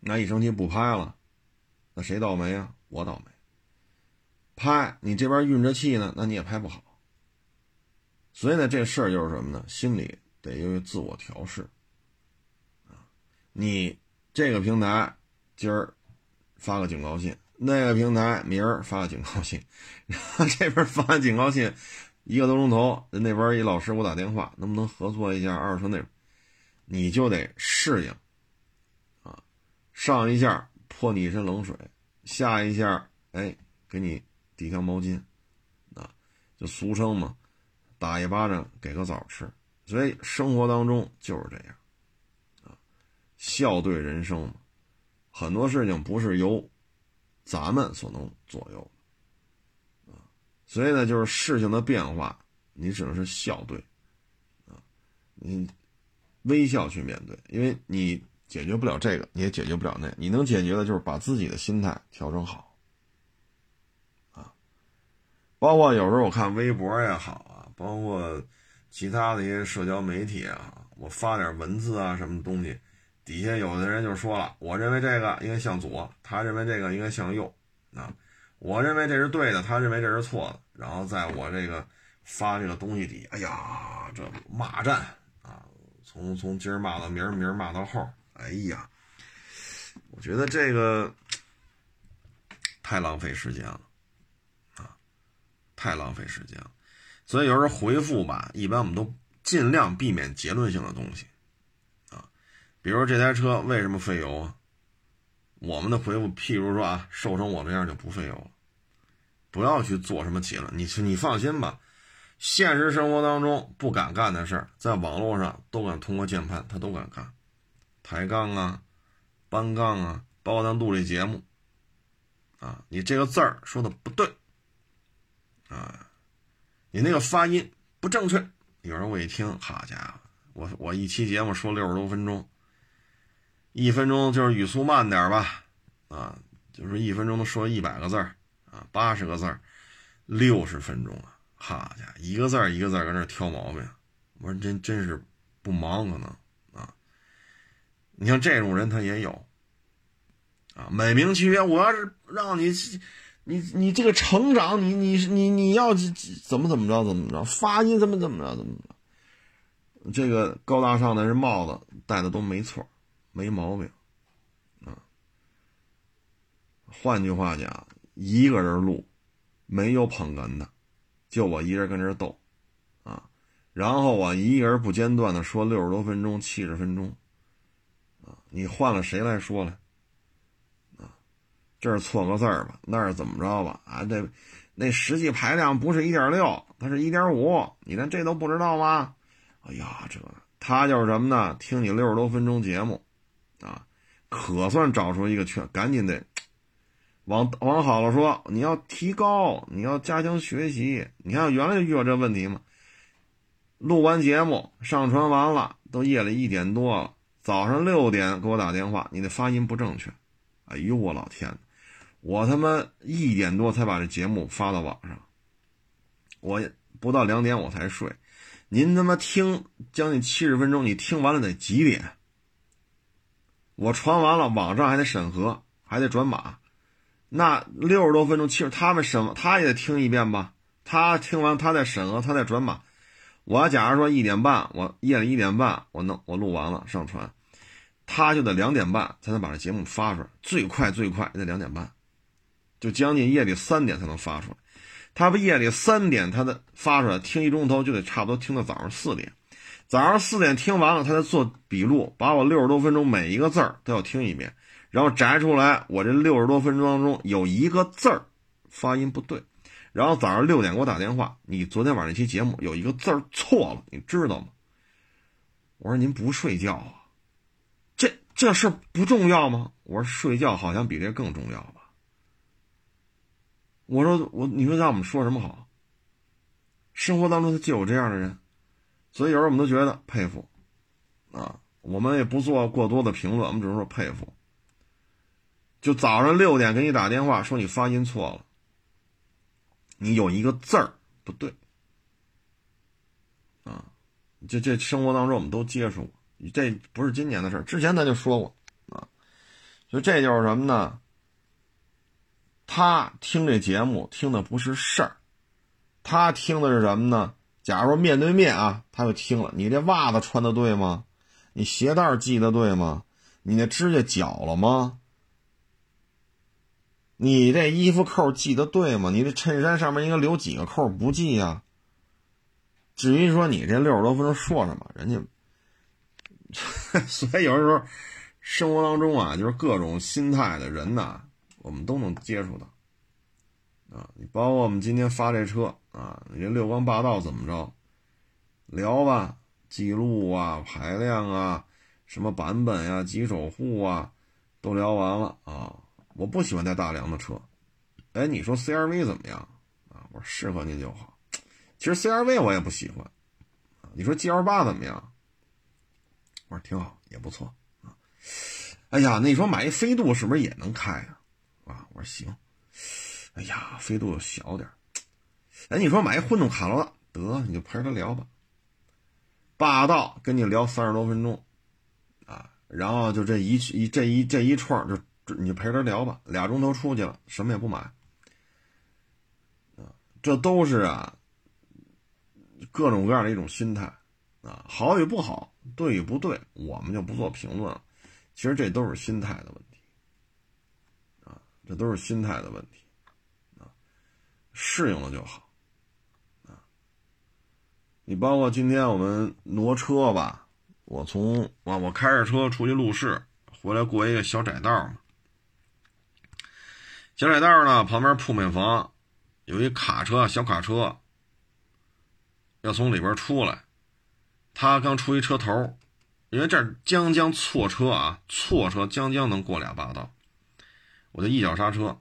那一生气不拍了，那谁倒霉啊？我倒霉。拍你这边运着气呢，那你也拍不好。所以呢，这事儿就是什么呢？心理得有自我调试。你这个平台今儿发个警告信，那个平台明儿发个警告信，然后这边发警告信1个多钟头，人那边一老师给我打电话，能不能合作一下20内容，你就得适应啊，上一下泼你一身冷水，下一下给你递条毛巾啊，就俗称嘛，打一巴掌给个枣吃。所以生活当中就是这样。笑对人生嘛，很多事情不是由咱们所能左右的啊，所以呢，就是事情的变化，你只能是笑对啊，你微笑去面对，因为你解决不了这个，你也解决不了那个，你能解决的就是把自己的心态调整好啊。包括有时候我看微博也好啊，包括其他的一些社交媒体啊，我发点文字啊什么东西。底下有的人就说了，我认为这个应该向左，他认为这个应该向右啊，我认为这是对的，他认为这是错的，然后在我这个发这个东西底，哎呀，这骂战啊，从今儿骂到明儿，明儿骂到后，哎呀，我觉得这个太浪费时间了啊，太浪费时间了。所以有时候回复吧，一般我们都尽量避免结论性的东西。比如说这台车为什么费油啊？我们的回复，譬如说啊，瘦成我这样就不费油了。不要去做什么结论，你放心吧，现实生活当中不敢干的事儿，在网络上都敢通过键盘，他都敢干。抬杠啊、搬杠啊，包括咱录这节目啊，你这个字儿说的不对啊，你那个发音不正确。有人我一听，好家伙，我一期节目说60多分钟，1分钟就是语速慢点吧，啊，就是1分钟都说100个字儿啊，80个字儿，60分钟啊，好家伙，一个字儿一个字儿跟这挑毛病，我说真是不忙可能啊。你像这种人他也有啊，美名其曰我要是让你这个成长，你要怎么着，发音怎么着。这个高大上的人帽子戴的都没错，没毛病啊。换句话讲，一个人录没有捧哏的，就我一人跟这逗啊，然后我一个人不间断的说60多分钟、70分钟啊，你换了谁来说了啊？这是错个字儿吧，那是怎么着吧？啊，这那实际排量不是 1.6， 它是 1.5， 你连这都不知道吗？哎呀，这他就是什么呢？听你60多分钟节目啊，可算找出一个缺，赶紧得往好了说，你要提高，你要加强学习。你看原来就遇到这问题嘛，录完节目上传完了，都夜里1点多了，早上6点给我打电话，你的发音不正确。哎呦我老天，我他妈1点多才把这节目发到网上，我不到2点我才睡。您他妈听将近70分钟，你听完了得几点？我传完了，网上还得审核，还得转码。那60多分钟，其实他们审核，他也得听一遍吧？他听完，他再审核，他再转码。我假如说1点半，我夜里1点半，我录完了上传，他就得2点半才能把这节目发出来，最快也得2点半，就将近夜里3点才能发出来。他不夜里3点他的发出来，听1钟头就得差不多听到早上4点。早上4点听完了，他再做笔录，把我60多分钟每一个字儿都要听一遍，然后摘出来我这60多分钟当中有一个字儿发音不对，然后早上6点给我打电话，你昨天晚上这期节目有一个字儿错了，你知道吗？我说您不睡觉啊，这事不重要吗？我说睡觉好像比这更重要吧。我说你说让我们说什么好？生活当中就有这样的人，所以有时候我们都觉得佩服啊。我们也不做过多的评论，我们只是说佩服。就早上6点给你打电话说你发音错了，你有一个字儿不对啊。这生活当中我们都接触过，这不是今年的事，之前咱就说过啊。所以这就是什么呢？他听这节目听的不是事儿，他听的是什么呢？假如说面对面啊，他就听了你这袜子穿的对吗？你鞋带系的对吗？你那指甲绞了吗？你这衣服扣系的对吗？你这衬衫上面应该留几个扣不系啊？至于说你这60多分钟说什么，人家所以有时候生活当中啊，就是各种心态的人呐，我们都能接触到啊！你包括我们今天发这车啊，你这六缸霸道怎么着聊吧，记录啊、排量啊、什么版本呀、几手户啊，都聊完了啊。我不喜欢带大梁的车，哎，你说 CRV 怎么样啊？我说适合您就好。其实 CRV 我也不喜欢啊。你说 GL8 怎么样？我说挺好，也不错啊。哎呀，那你说买一飞度是不是也能开啊？我说行，哎呀，飞度小点。哎，你说买一混动卡罗拉得，你就陪他聊吧。霸道跟你聊30多分钟，啊，然后就这一串就你就陪他聊吧，2钟头出去了，什么也不买。啊，这都是啊，各种各样的一种心态啊，好与不好，对与不对，我们就不做评论了。其实这都是心态的问题。这都是心态的问题啊，适应了就好啊。你包括今天我们挪车吧，我开着车出去路试，回来过一个小窄道嘛。小窄道呢，旁边铺面房有一小卡车要从里边出来，他刚出一车头，因为这儿将将错车啊，错车将将能过俩霸道，我就一脚刹车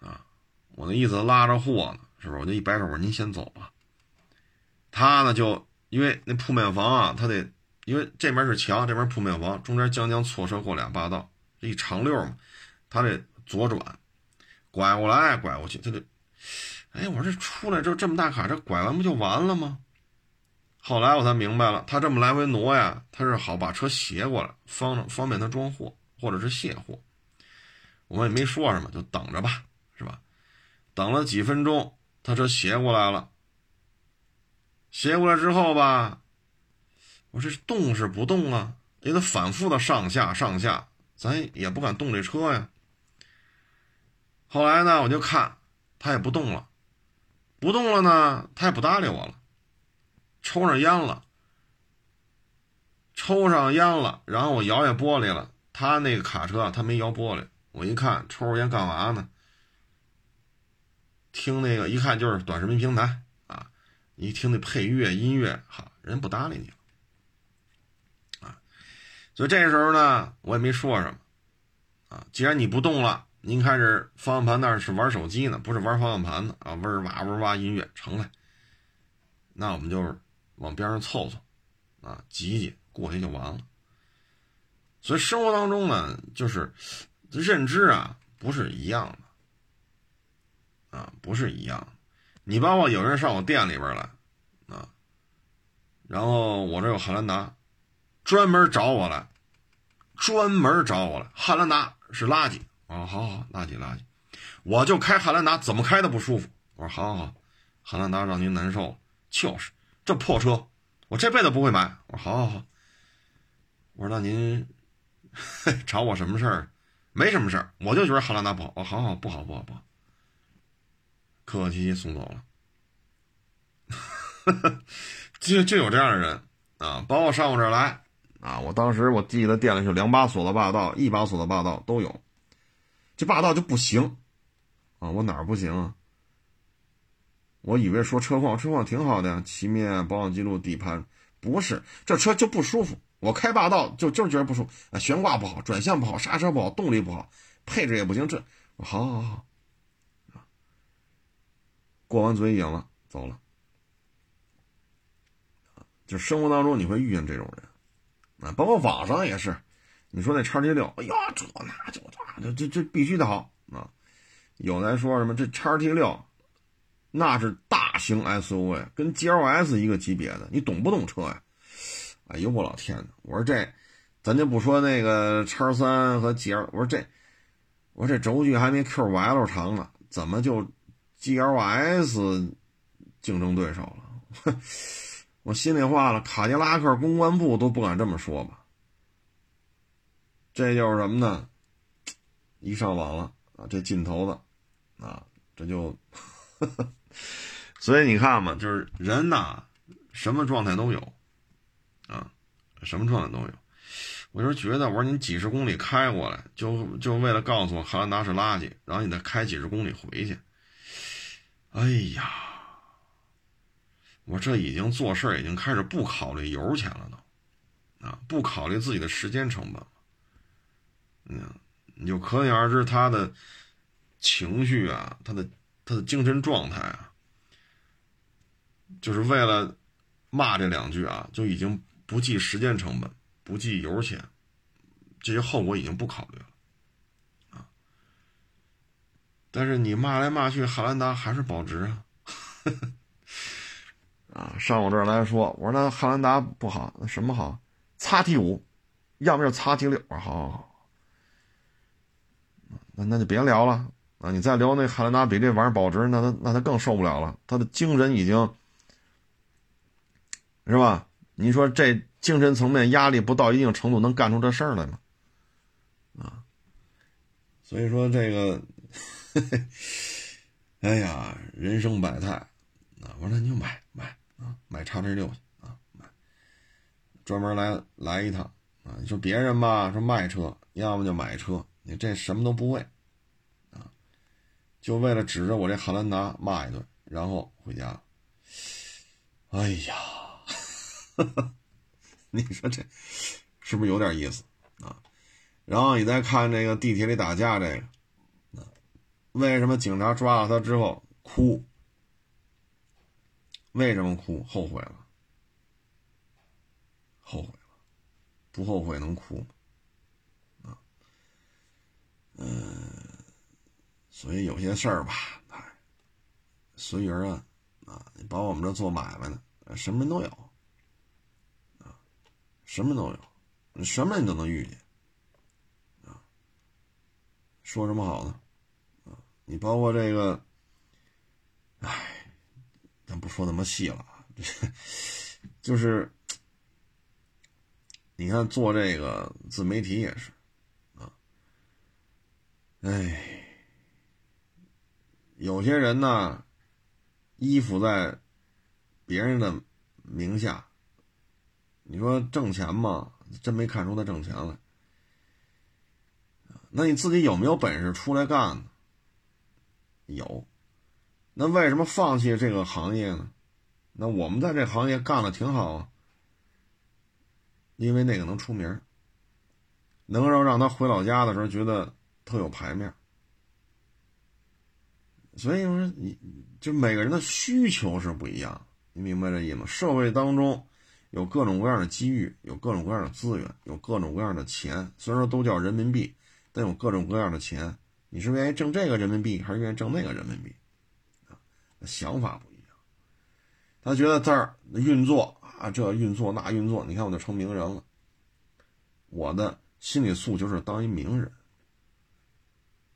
啊，我那意思拉着货呢，是不是？我就一摆手，我说您先走吧。他呢就因为那铺面房啊，他得因为这边是墙，这边铺面房，中间将将错车过俩霸道，这一长溜嘛，他得左转，拐过来拐过去，他得，哎，我这出来之后这么大卡车拐完不就完了吗？后来我才明白了，他这么来回挪呀，他是好把车斜过来，方便他装货或者是卸货。我们也没说什么，就等着吧，是吧？等了几分钟，他车斜过来了。斜过来之后吧，我这动是不动啊，也得反复的上下上下，咱也不敢动这车呀。后来呢，我就看他也不动了，不动了呢，他也不搭理我了。抽上烟了，然后我摇下玻璃了。他那个卡车他没摇玻璃，我一看抽着烟干嘛呢？听那个一看就是短视频平台啊，你一听那配乐音乐，哈，人不搭理你了啊。所以这时候呢，我也没说什么啊。既然你不动了，您开始方向盘那是玩手机呢，不是玩方向盘呢啊，嗡儿哇嗡儿哇音乐成来，那我们就是。往边上凑凑啊，挤挤过去就完了。所以生活当中呢，就是认知啊不是一样的啊，不是一样的。你包括有人上我店里边来啊，然后我这有汉兰达，专门找我来。汉兰达是垃圾啊，好，垃圾，我就开汉兰达，怎么开的不舒服？我说好，汉兰达让您难受了，就是。这破车我这辈子不会买。我说好，我说那您找我什么事儿？没什么事儿，我就觉得汉兰达不好。我说好，不好，客客气气送走了。就有这样的人啊，包括上我这儿来啊，我当时我记得店里是2把锁的霸道，1把锁的霸道都有，这霸道就不行啊，我哪儿不行啊？我以为说车况挺好的呀，漆面、保养记录、底盘，不是，这车就不舒服。我开霸道就是觉得不舒服，悬挂不好，转向不好，刹车不好，动力不好，配置也不行。这好，过完嘴瘾了，走了。就生活当中你会遇见这种人啊，包括网上也是。你说那XT6，哎呀，这那就这必须得好啊。有的说什么这XT6。那是大型 SUV， 跟 GLS 一个级别的，你懂不懂车呀？哎呦我老天哪！我说这，咱就不说那个 X3 和 GL， 我说这轴距还没 QYL 长呢，怎么就 GLS 竞争对手了？我心里话了，卡迪拉克公关部都不敢这么说吧？这就是什么呢？一上网了啊，这劲头子啊，这就。所以你看嘛，就是人呐，什么状态都有啊，什么状态都有。我就觉得，我说您几十公里开过来，就为了告诉我汉兰达是垃圾，然后你再开几十公里回去。哎呀，我这已经做事已经开始不考虑油钱了都啊，不考虑自己的时间成本了。你就可想而知他的情绪啊，他的精神状态啊，就是为了骂这两句啊，就已经不计时间成本，不计油钱，这些后果已经不考虑了啊。但是你骂来骂去，汉兰达还是保值啊。啊，上我这儿来说，我说那汉兰达不好，那什么好？XT5，要么就XT6，好，那就别聊了。啊，你再聊那汉兰达比这玩意儿保值，那他更受不了了。他的精神已经，是吧？你说这精神层面压力不到一定程度，能干出这事儿来吗？啊，所以说这个，哎呀，人生百态啊！我说那你就买啊，买XT6去啊，买，专门来一趟啊！你说别人吧，说卖车，要么就买车，你这什么都不会。就为了指着我这汉兰达骂一顿，然后回家。哎呀，你说这是不是有点意思啊？然后你再看这个地铁里打架这个，为什么警察抓了他之后哭？为什么哭？后悔了，后悔了，不后悔能哭吗？啊，所以有些事儿吧，随缘啊，啊，你把我们这做买卖的，什么人都有，啊，什么都有，什么人都能遇见。说什么好呢？啊，你包括这个，哎，咱不说那么细了啊，就是，你看做这个自媒体也是，啊，哎，有些人呢，依附在别人的名下，你说挣钱吗？真没看出他挣钱来。那你自己有没有本事出来干呢？有。那为什么放弃这个行业呢？那我们在这行业干的挺好啊，因为那个能出名，能够让他回老家的时候觉得特有排面。所以说，就每个人的需求是不一样，你明白这意思吗？社会当中有各种各样的机遇，有各种各样的资源，有各种各样的钱，虽然说都叫人民币，但有各种各样的钱，你是愿意挣这个人民币还是愿意挣那个人民币啊？想法不一样。他觉得这儿运作啊，这运作那运作，你看我就成名人了。我的心理诉求是当一名人。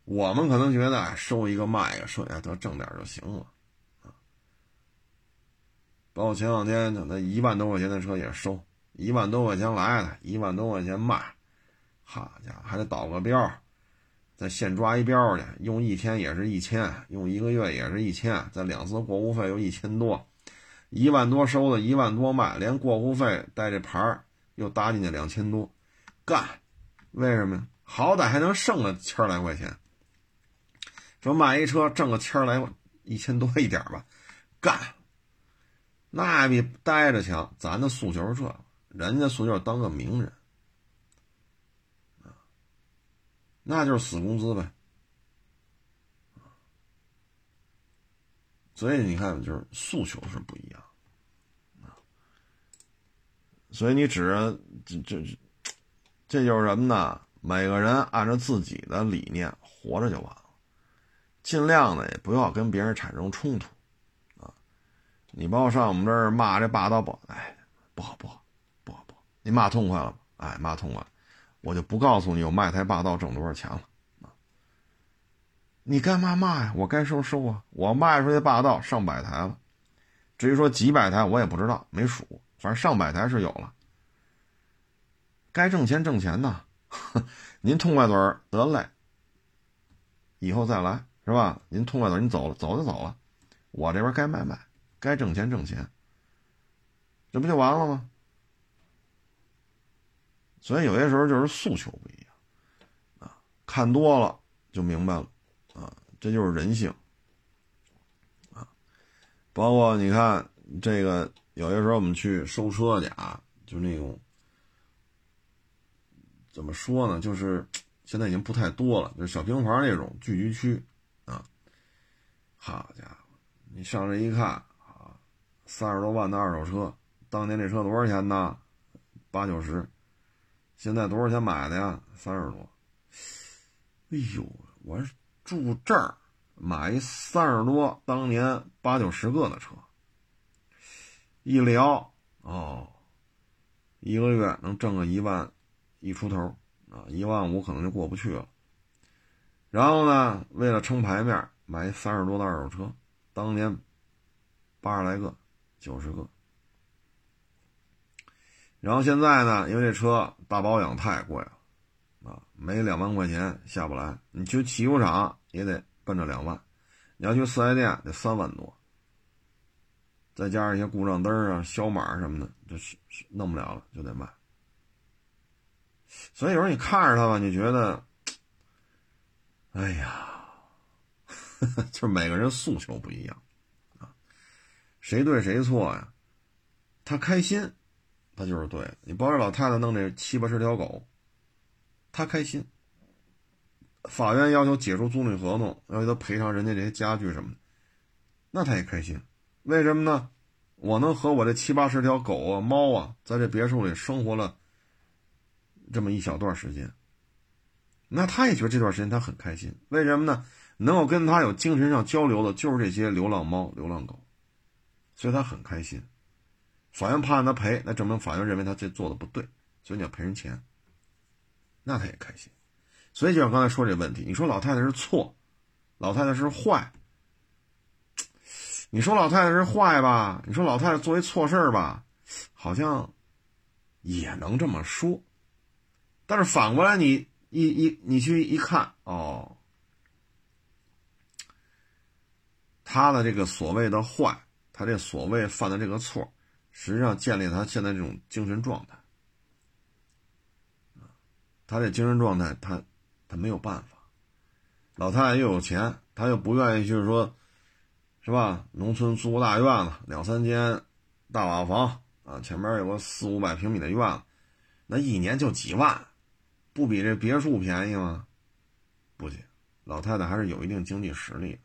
我们可能觉得收一个卖一个，收哎得挣点就行了啊。包括前两天那1万多块钱的车也收，1万多块钱来的，1万多块钱卖。好家伙，还得倒个标，再现抓一标去，用一天也是1000，用一个月也是1000，再两次过户费又1000多，1万多收的，1万多卖，连过户费带这牌又搭进去2000多，干！为什么呀？好歹还能剩个1000来块钱，说买一车挣个1000来1000多一点吧，干！那比待着强。咱的诉求是这，人家诉求当个名人。那就是死工资呗，所以你看，就是诉求是不一样，所以你指着这就是什么呢？每个人按照自己的理念活着就完了，尽量的也不要跟别人产生冲突啊！你把我上我们这儿骂这霸道不？哎，不好，你骂痛快了吗？哎，骂痛快了。我就不告诉你我卖台霸道挣多少钱了啊！你干嘛骂呀？我该收啊！我卖出去霸道上百台了，至于说几百台我也不知道，没数，反正上百台是有了。该挣钱呐，您痛快嘴儿得嘞，以后再来是吧？您痛快嘴儿，您走就走了，我这边该卖，该挣钱，这不就完了吗？所以有些时候就是诉求不一样啊，看多了就明白了啊，这就是人性啊。包括你看这个，有些时候我们去收车去啊，就那种怎么说呢，就是现在已经不太多了，就是小平房那种聚居区啊。好家伙，你上这一看啊，30多万的二手车，当年这车多少钱呢？80-90。现在多少钱买的呀？30多。哎呦，我住这儿买一30多，当年80-90个的车。一聊哦，一个月能挣个1万1出头啊，1万5可能就过不去了。然后呢，为了撑牌面，买一30多的二手车，当年80来个、90个。然后现在呢，因为这车大保养太贵了啊，没2万块钱下不来，你去汽修厂也得奔着2万，你要去4S店得3万多，再加上一些故障灯啊、消码什么的，就是弄不了了，就得卖。所以有时候你看着它吧，你觉得哎呀就是每个人诉求不一样啊，谁对谁错呀，他开心他就是对的。你帮这老太太弄这7、80条狗，他开心。法院要求解除租赁合同，要求他赔偿人家这些家具什么的，那他也开心。为什么呢？我能和我这7、80条狗啊、猫啊，在这别墅里生活了这么一小段时间，那他也觉得这段时间他很开心。为什么呢？能够跟他有精神上交流的就是这些流浪猫、流浪狗，所以他很开心。法院判他赔，那证明法院认为他这做的不对，所以你要赔人钱，那他也开心。所以就像刚才说这问题，你说老太太是错，老太太是坏，你说老太太是坏吧，你说老太太做一错事吧，好像也能这么说。但是反过来你去一看，哦，他的这个所谓的坏，他这所谓犯的这个错，实际上建立他现在这种精神状态。他这精神状态他没有办法。老太太又有钱，他又不愿意去说是吧，农村租个大院子，2、3间大瓦房啊，前面有个4、500平米的院子，那一年就几万，不比这别墅便宜吗？不行，老太太还是有一定经济实力的。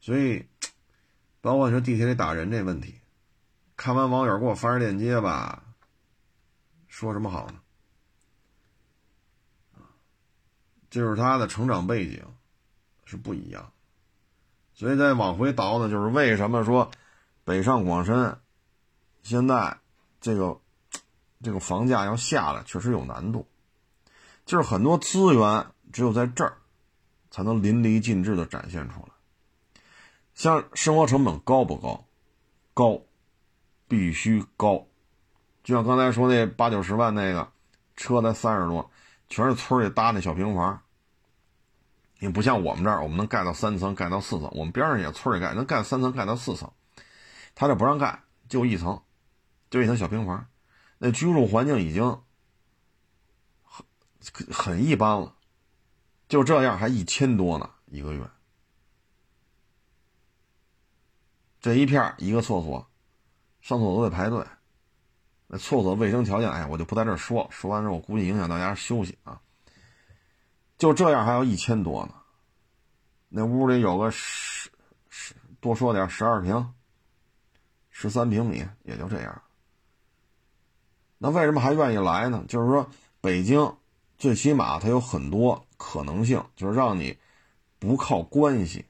所以包括你说地铁里打人这问题，看完网友给我发这链接吧，说什么好呢？这就是他的成长背景是不一样，所以再往回倒呢，就是为什么说北上广深现在这个房价要下来确实有难度，就是很多资源只有在这儿才能淋漓尽致的展现出来。像生活成本高不高？高，必须高。就像刚才说那80、90万那个车才30多，全是村里搭那小平房。也不像我们这儿，我们能盖到3层，盖到4层。我们边上也村里盖，能盖3层，盖到4层。他这不让盖，就1层，就1层小平房。那居住环境已经很一般了，就这样还1000多呢一个月。这一片一个厕所，上厕所都得排队。那厕所卫生条件，哎，我就不在这儿说完之后我估计影响大家休息啊。就这样还有1000多呢，那屋里有个多说点12平、13平米，也就这样。那为什么还愿意来呢？就是说北京最起码它有很多可能性，就是让你不靠关系，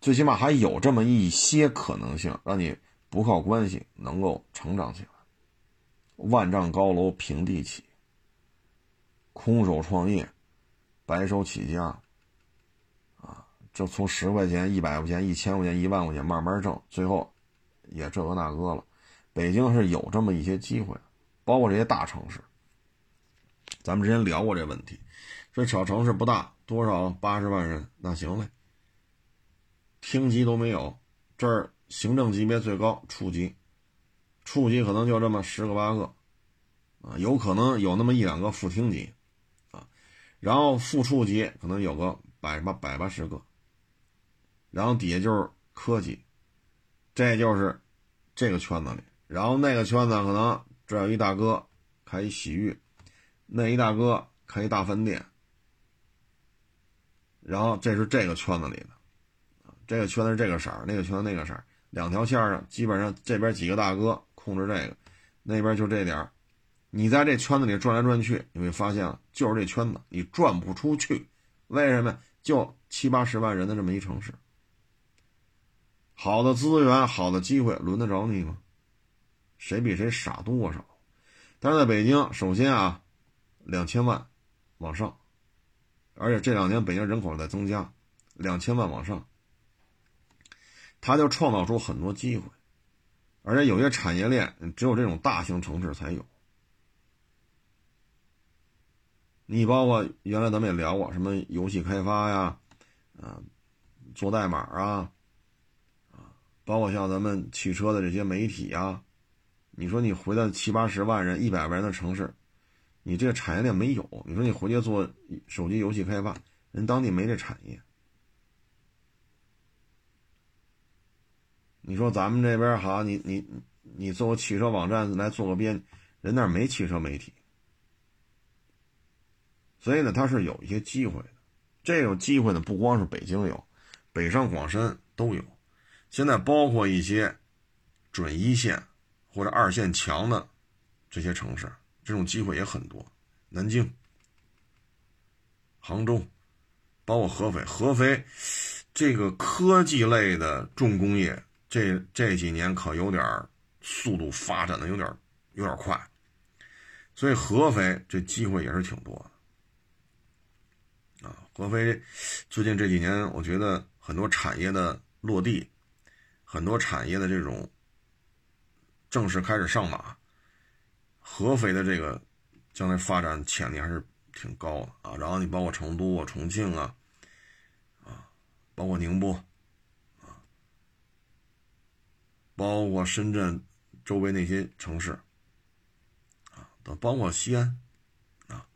最起码还有这么一些可能性让你不靠关系能够成长起来。万丈高楼平地起，空手创业，白手起家啊，这从10块钱、100块钱、1000块钱、1万块钱慢慢挣，最后也这个那个了。北京是有这么一些机会，包括这些大城市。咱们之前聊过这问题，说小城市不大，多少80万人，那行嘞，厅级都没有，这儿行政级别最高处级可能就这么10个8个啊，有可能有那么1、2个副厅级啊，然后副处级可能有个百八十个，然后底下就是科级，这就是这个圈子里。然后那个圈子可能这有一大哥开一洗浴，那一大哥开一大饭店，然后这是这个圈子里的。这个圈子是这个色儿，那个圈子那个色儿，两条线上基本上这边几个大哥控制这个，那边就这点儿。你在这圈子里转来转去，你会发现就是这圈子你转不出去。为什么？就70、80万人的这么一城市，好的资源好的机会轮得着你吗？谁比谁傻多少？但是在北京，首先啊，2000万往上，而且这2年北京人口在增加，2000万往上，他就创造出很多机会，而且有些产业链只有这种大型城市才有。你包括原来咱们也聊过什么游戏开发呀，做代码啊，包括像咱们汽车的这些媒体啊，你说你回到70、80万人、100万人的城市，你这个产业链没有，你说你回去做手机游戏开发，人当地没这产业。你说咱们这边好，你你做汽车网站来做个编，人那儿没汽车媒体，所以呢，它是有一些机会的。这种机会呢，不光是北京有，北上广深都有。现在包括一些准一线或者二线强的这些城市，这种机会也很多。南京、杭州，包括合肥。合肥这个科技类的重工业，这几年可有点速度发展的有点快，所以合肥这机会也是挺多的啊。合肥最近这几年，我觉得很多产业的落地，很多产业的这种正式开始上马，合肥的这个将来发展潜力还是挺高的啊。然后你包括成都啊、重庆啊，啊，包括宁波啊，包括深圳周围那些城市啊，包括西安啊，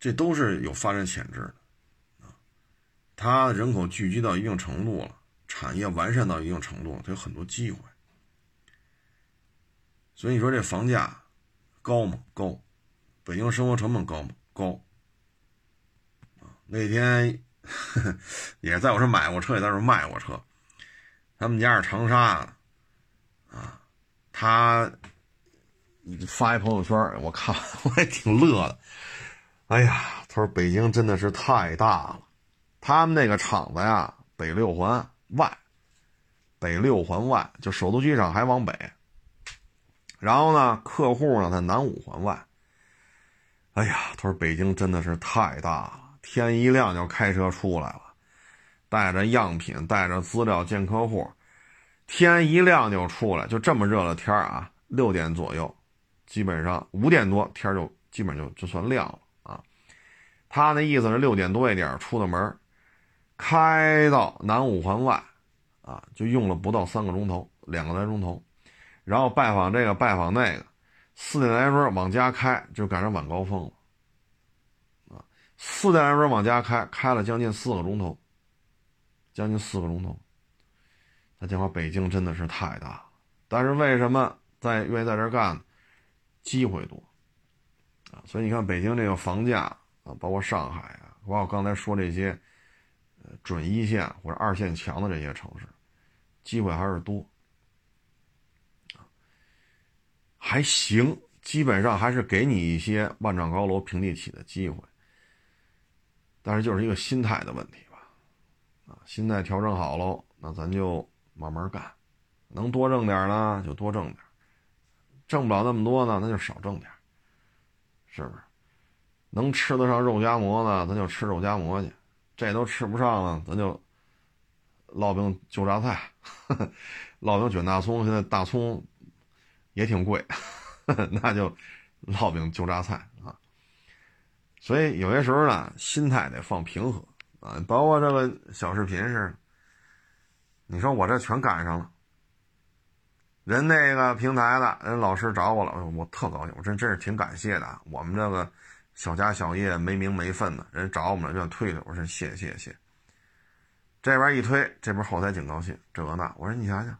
这都是有发展潜质的啊。它人口聚集到一定程度了，产业完善到一定程度了，它有很多机会。所以你说这房价高吗？高。北京生活成本高吗？高。那天也在我这买过车，也在我这卖过车。他们家是长沙的啊，他发一朋友圈，我看我也挺乐的。哎呀，他说北京真的是太大了。他们那个厂子呀，北六环外就首都机场还往北，然后呢客户呢在南五环外。哎呀，他说北京真的是太大了，天一亮就开车出来了，带着样品，带着资料见客户，天一亮就出来，就这么热的天啊，6点左右，基本上5点多天就基本就算亮了啊。他那意思是6点多一点出的门，开到南五环外啊，就用了不到3个钟头，2个来钟头，然后拜访这个拜访那个，4点来钟往家开，就赶上晚高峰了啊！4点来钟往家开，开了将近四个钟头。那讲话北京真的是太大了，但是为什么愿意在这干呢？机会多啊！所以你看北京这个房价啊，包括上海啊，包括我刚才说这些准一线或者二线强的这些城市，机会还是多。还行，基本上还是给你一些万丈高楼平地起的机会，但是就是一个心态的问题吧，啊，心态调整好喽，那咱就慢慢干，能多挣点呢就多挣点，挣不了那么多呢那就少挣点，是不是？能吃得上肉夹馍呢咱就吃肉夹馍去，这都吃不上了咱就烙饼就榨菜，烙饼卷大葱，现在大葱也挺贵，那就烙饼就榨菜啊。所以有些时候呢，心态得放平和啊。包括这个小视频是，你说我这全赶上了，人那个平台的人老师找我了，我特高兴，我真是挺感谢的。我们这个小家小业没名没分的人找我们了，愿推了，我说谢谢。这边一推，这边后台挺高兴，这个那，我说你想想。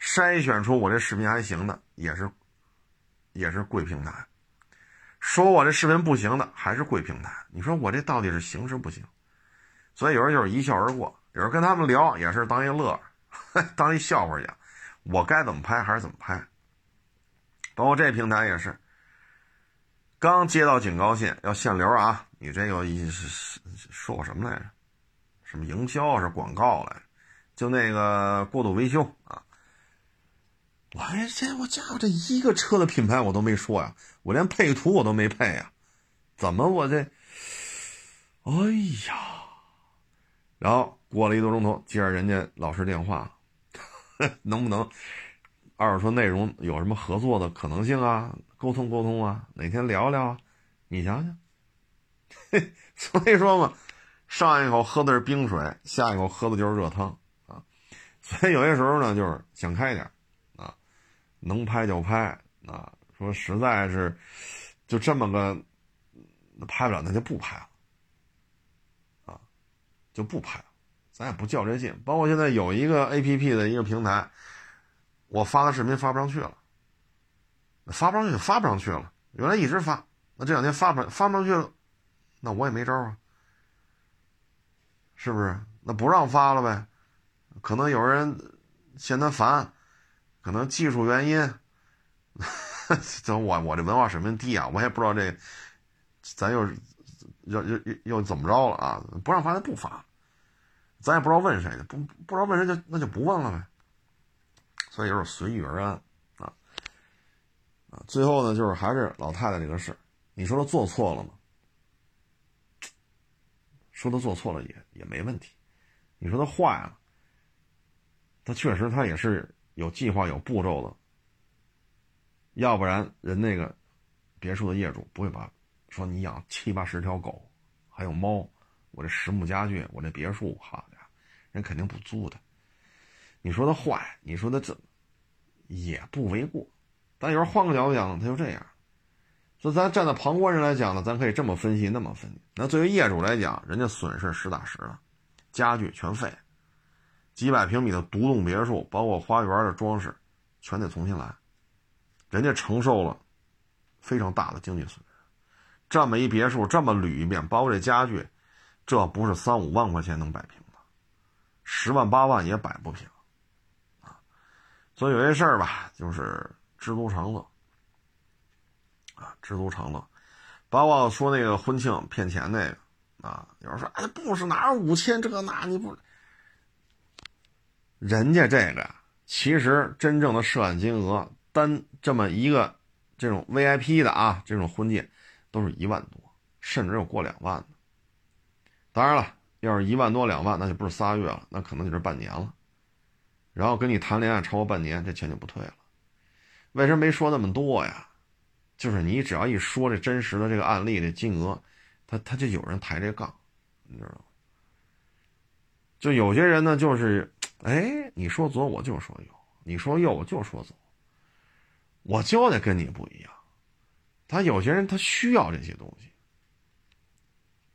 筛选出我这视频还行的，也是贵平台；说我这视频不行的，还是贵平台。你说我这到底是行是不行？所以有人就是一笑而过，有人跟他们聊也是当一乐，当一笑话讲。我该怎么拍还是怎么拍。包括这平台也是，刚接到警告信要限流啊，你这个说我什么来着？什么营销是广告来着？就那个过度维修啊。我家伙这一个车的品牌我都没说呀，我连配图我都没配呀，怎么我这，哎呀！然后过了1多钟头，接着人家老师电话，能不能二是说内容有什么合作的可能性啊？沟通啊，哪天聊聊啊？你想想，所以说嘛，上一口喝的是冰水，下一口喝的就是热汤啊。所以有些时候呢，就是想开一点。能拍就拍啊！说实在是，就这么个拍不了，那就不拍了啊，就不拍了，咱也不较这劲。包括现在有一个 APP 的一个平台，我发个视频发不上去了，发不上去了，原来一直发，那这两天发不上去了，那我也没招啊，是不是？那不让发了呗，可能有人嫌他烦，可能技术原因，我这文化水平低啊，我也不知道这咱又怎么着了啊？不让发就不发，咱也不知道问谁的，不知道问谁就那就不问了呗。所以有点随遇而安啊啊！最后呢，就是还是老太太这个事，你说她做错了吗？说她做错了也没问题，你说她坏了，她确实她也是有计划有步骤的，要不然人那个别墅的业主不会把。说你养70-80条狗，还有猫，我这实木家具，我这别墅，好家伙，人肯定不租的。你说他坏，你说他怎么也不为过。但有时候换个角度讲，他就这样。所以咱站在旁观人来讲呢，咱可以这么分析，那么分析。那作为业主来讲，人家损失实打实的，家具全废，几百平米的独栋别墅，包括花园的装饰，全得重新来。人家承受了非常大的经济损失。这么一别墅这么捋一遍，包括这家具，这不是3-5万块钱能摆平的，10万8万也摆不平啊。所以有些事儿吧，就是知足常乐啊，知足常乐。包括说那个婚庆骗钱那个啊，有人说哎，不是哪有5000这个那你不，人家这个其实真正的涉案金额，单这么一个这种 VIP 的啊，这种婚介。都是1万多，甚至有过2万的。当然了，要是1万多2万，那就不是仨月了，那可能就是半年了。然后跟你谈恋爱超过半年，这钱就不退了。为什么没说那么多呀？就是你只要一说这真实的这个案例的金额，他就有人抬这杠，你知道吗？就有些人呢，就是哎，你说左我就说右，你说右我就说左，我就得跟你不一样。他有些人他需要这些东西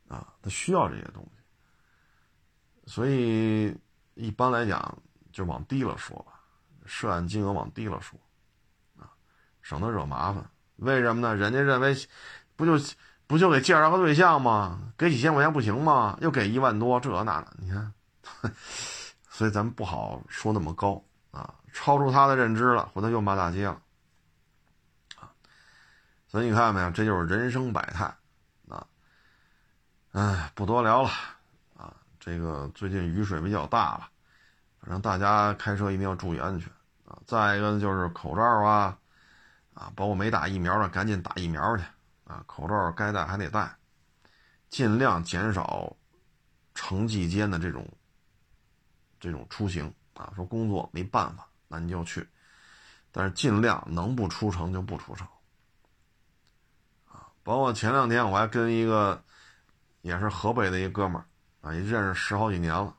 啊，他需要这些东西，所以一般来讲就往低了说吧，涉案金额往低了说啊，省得惹麻烦。为什么呢？人家认为不就给介绍个对象吗？给几千块钱不行吗？又给1万多，这那的，你看，所以咱们不好说那么高啊，超出他的认知了，回头又骂大街了。所以你看没有，这就是人生百态啊！哎，不多聊了啊。这个最近雨水比较大了，反正大家开车一定要注意安全啊。再一个就是口罩啊，包括没打疫苗的赶紧打疫苗去啊。口罩该戴还得戴，尽量减少城际间的这种出行啊。说工作没办法，那你就去，但是尽量能不出城就不出城。包括前两天我还跟一个也是河北的一哥们儿啊，也认识10好几年了。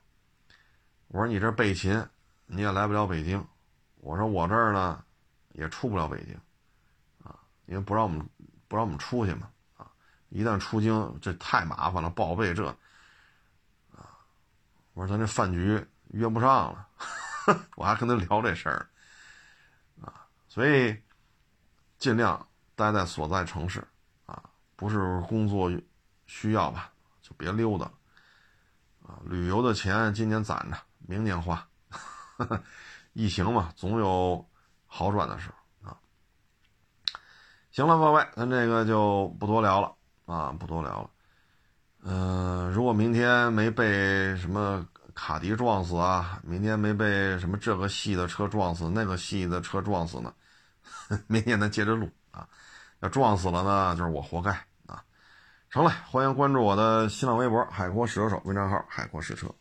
我说你这备勤，你也来不了北京。我说我这儿呢也出不了北京啊，因为不让我们出去嘛啊，一旦出京这太麻烦了，报备这啊。我说咱这饭局约不上了，我还跟他聊这事儿啊，所以尽量待在所在城市。不是工作需要吧，就别溜达了啊！旅游的钱今年攒着，明年花。疫情嘛，总有好转的时候啊。行了，各位，咱这个就不多聊了啊，不多聊了。如果明天没被什么卡迪撞死啊，明天没被什么这个系的车撞死，那个系的车撞死呢，明天咱接着录啊。要撞死了呢，就是我活该啊！成了，欢迎关注我的新浪微博“海阔试车手”微账号“海阔试车”。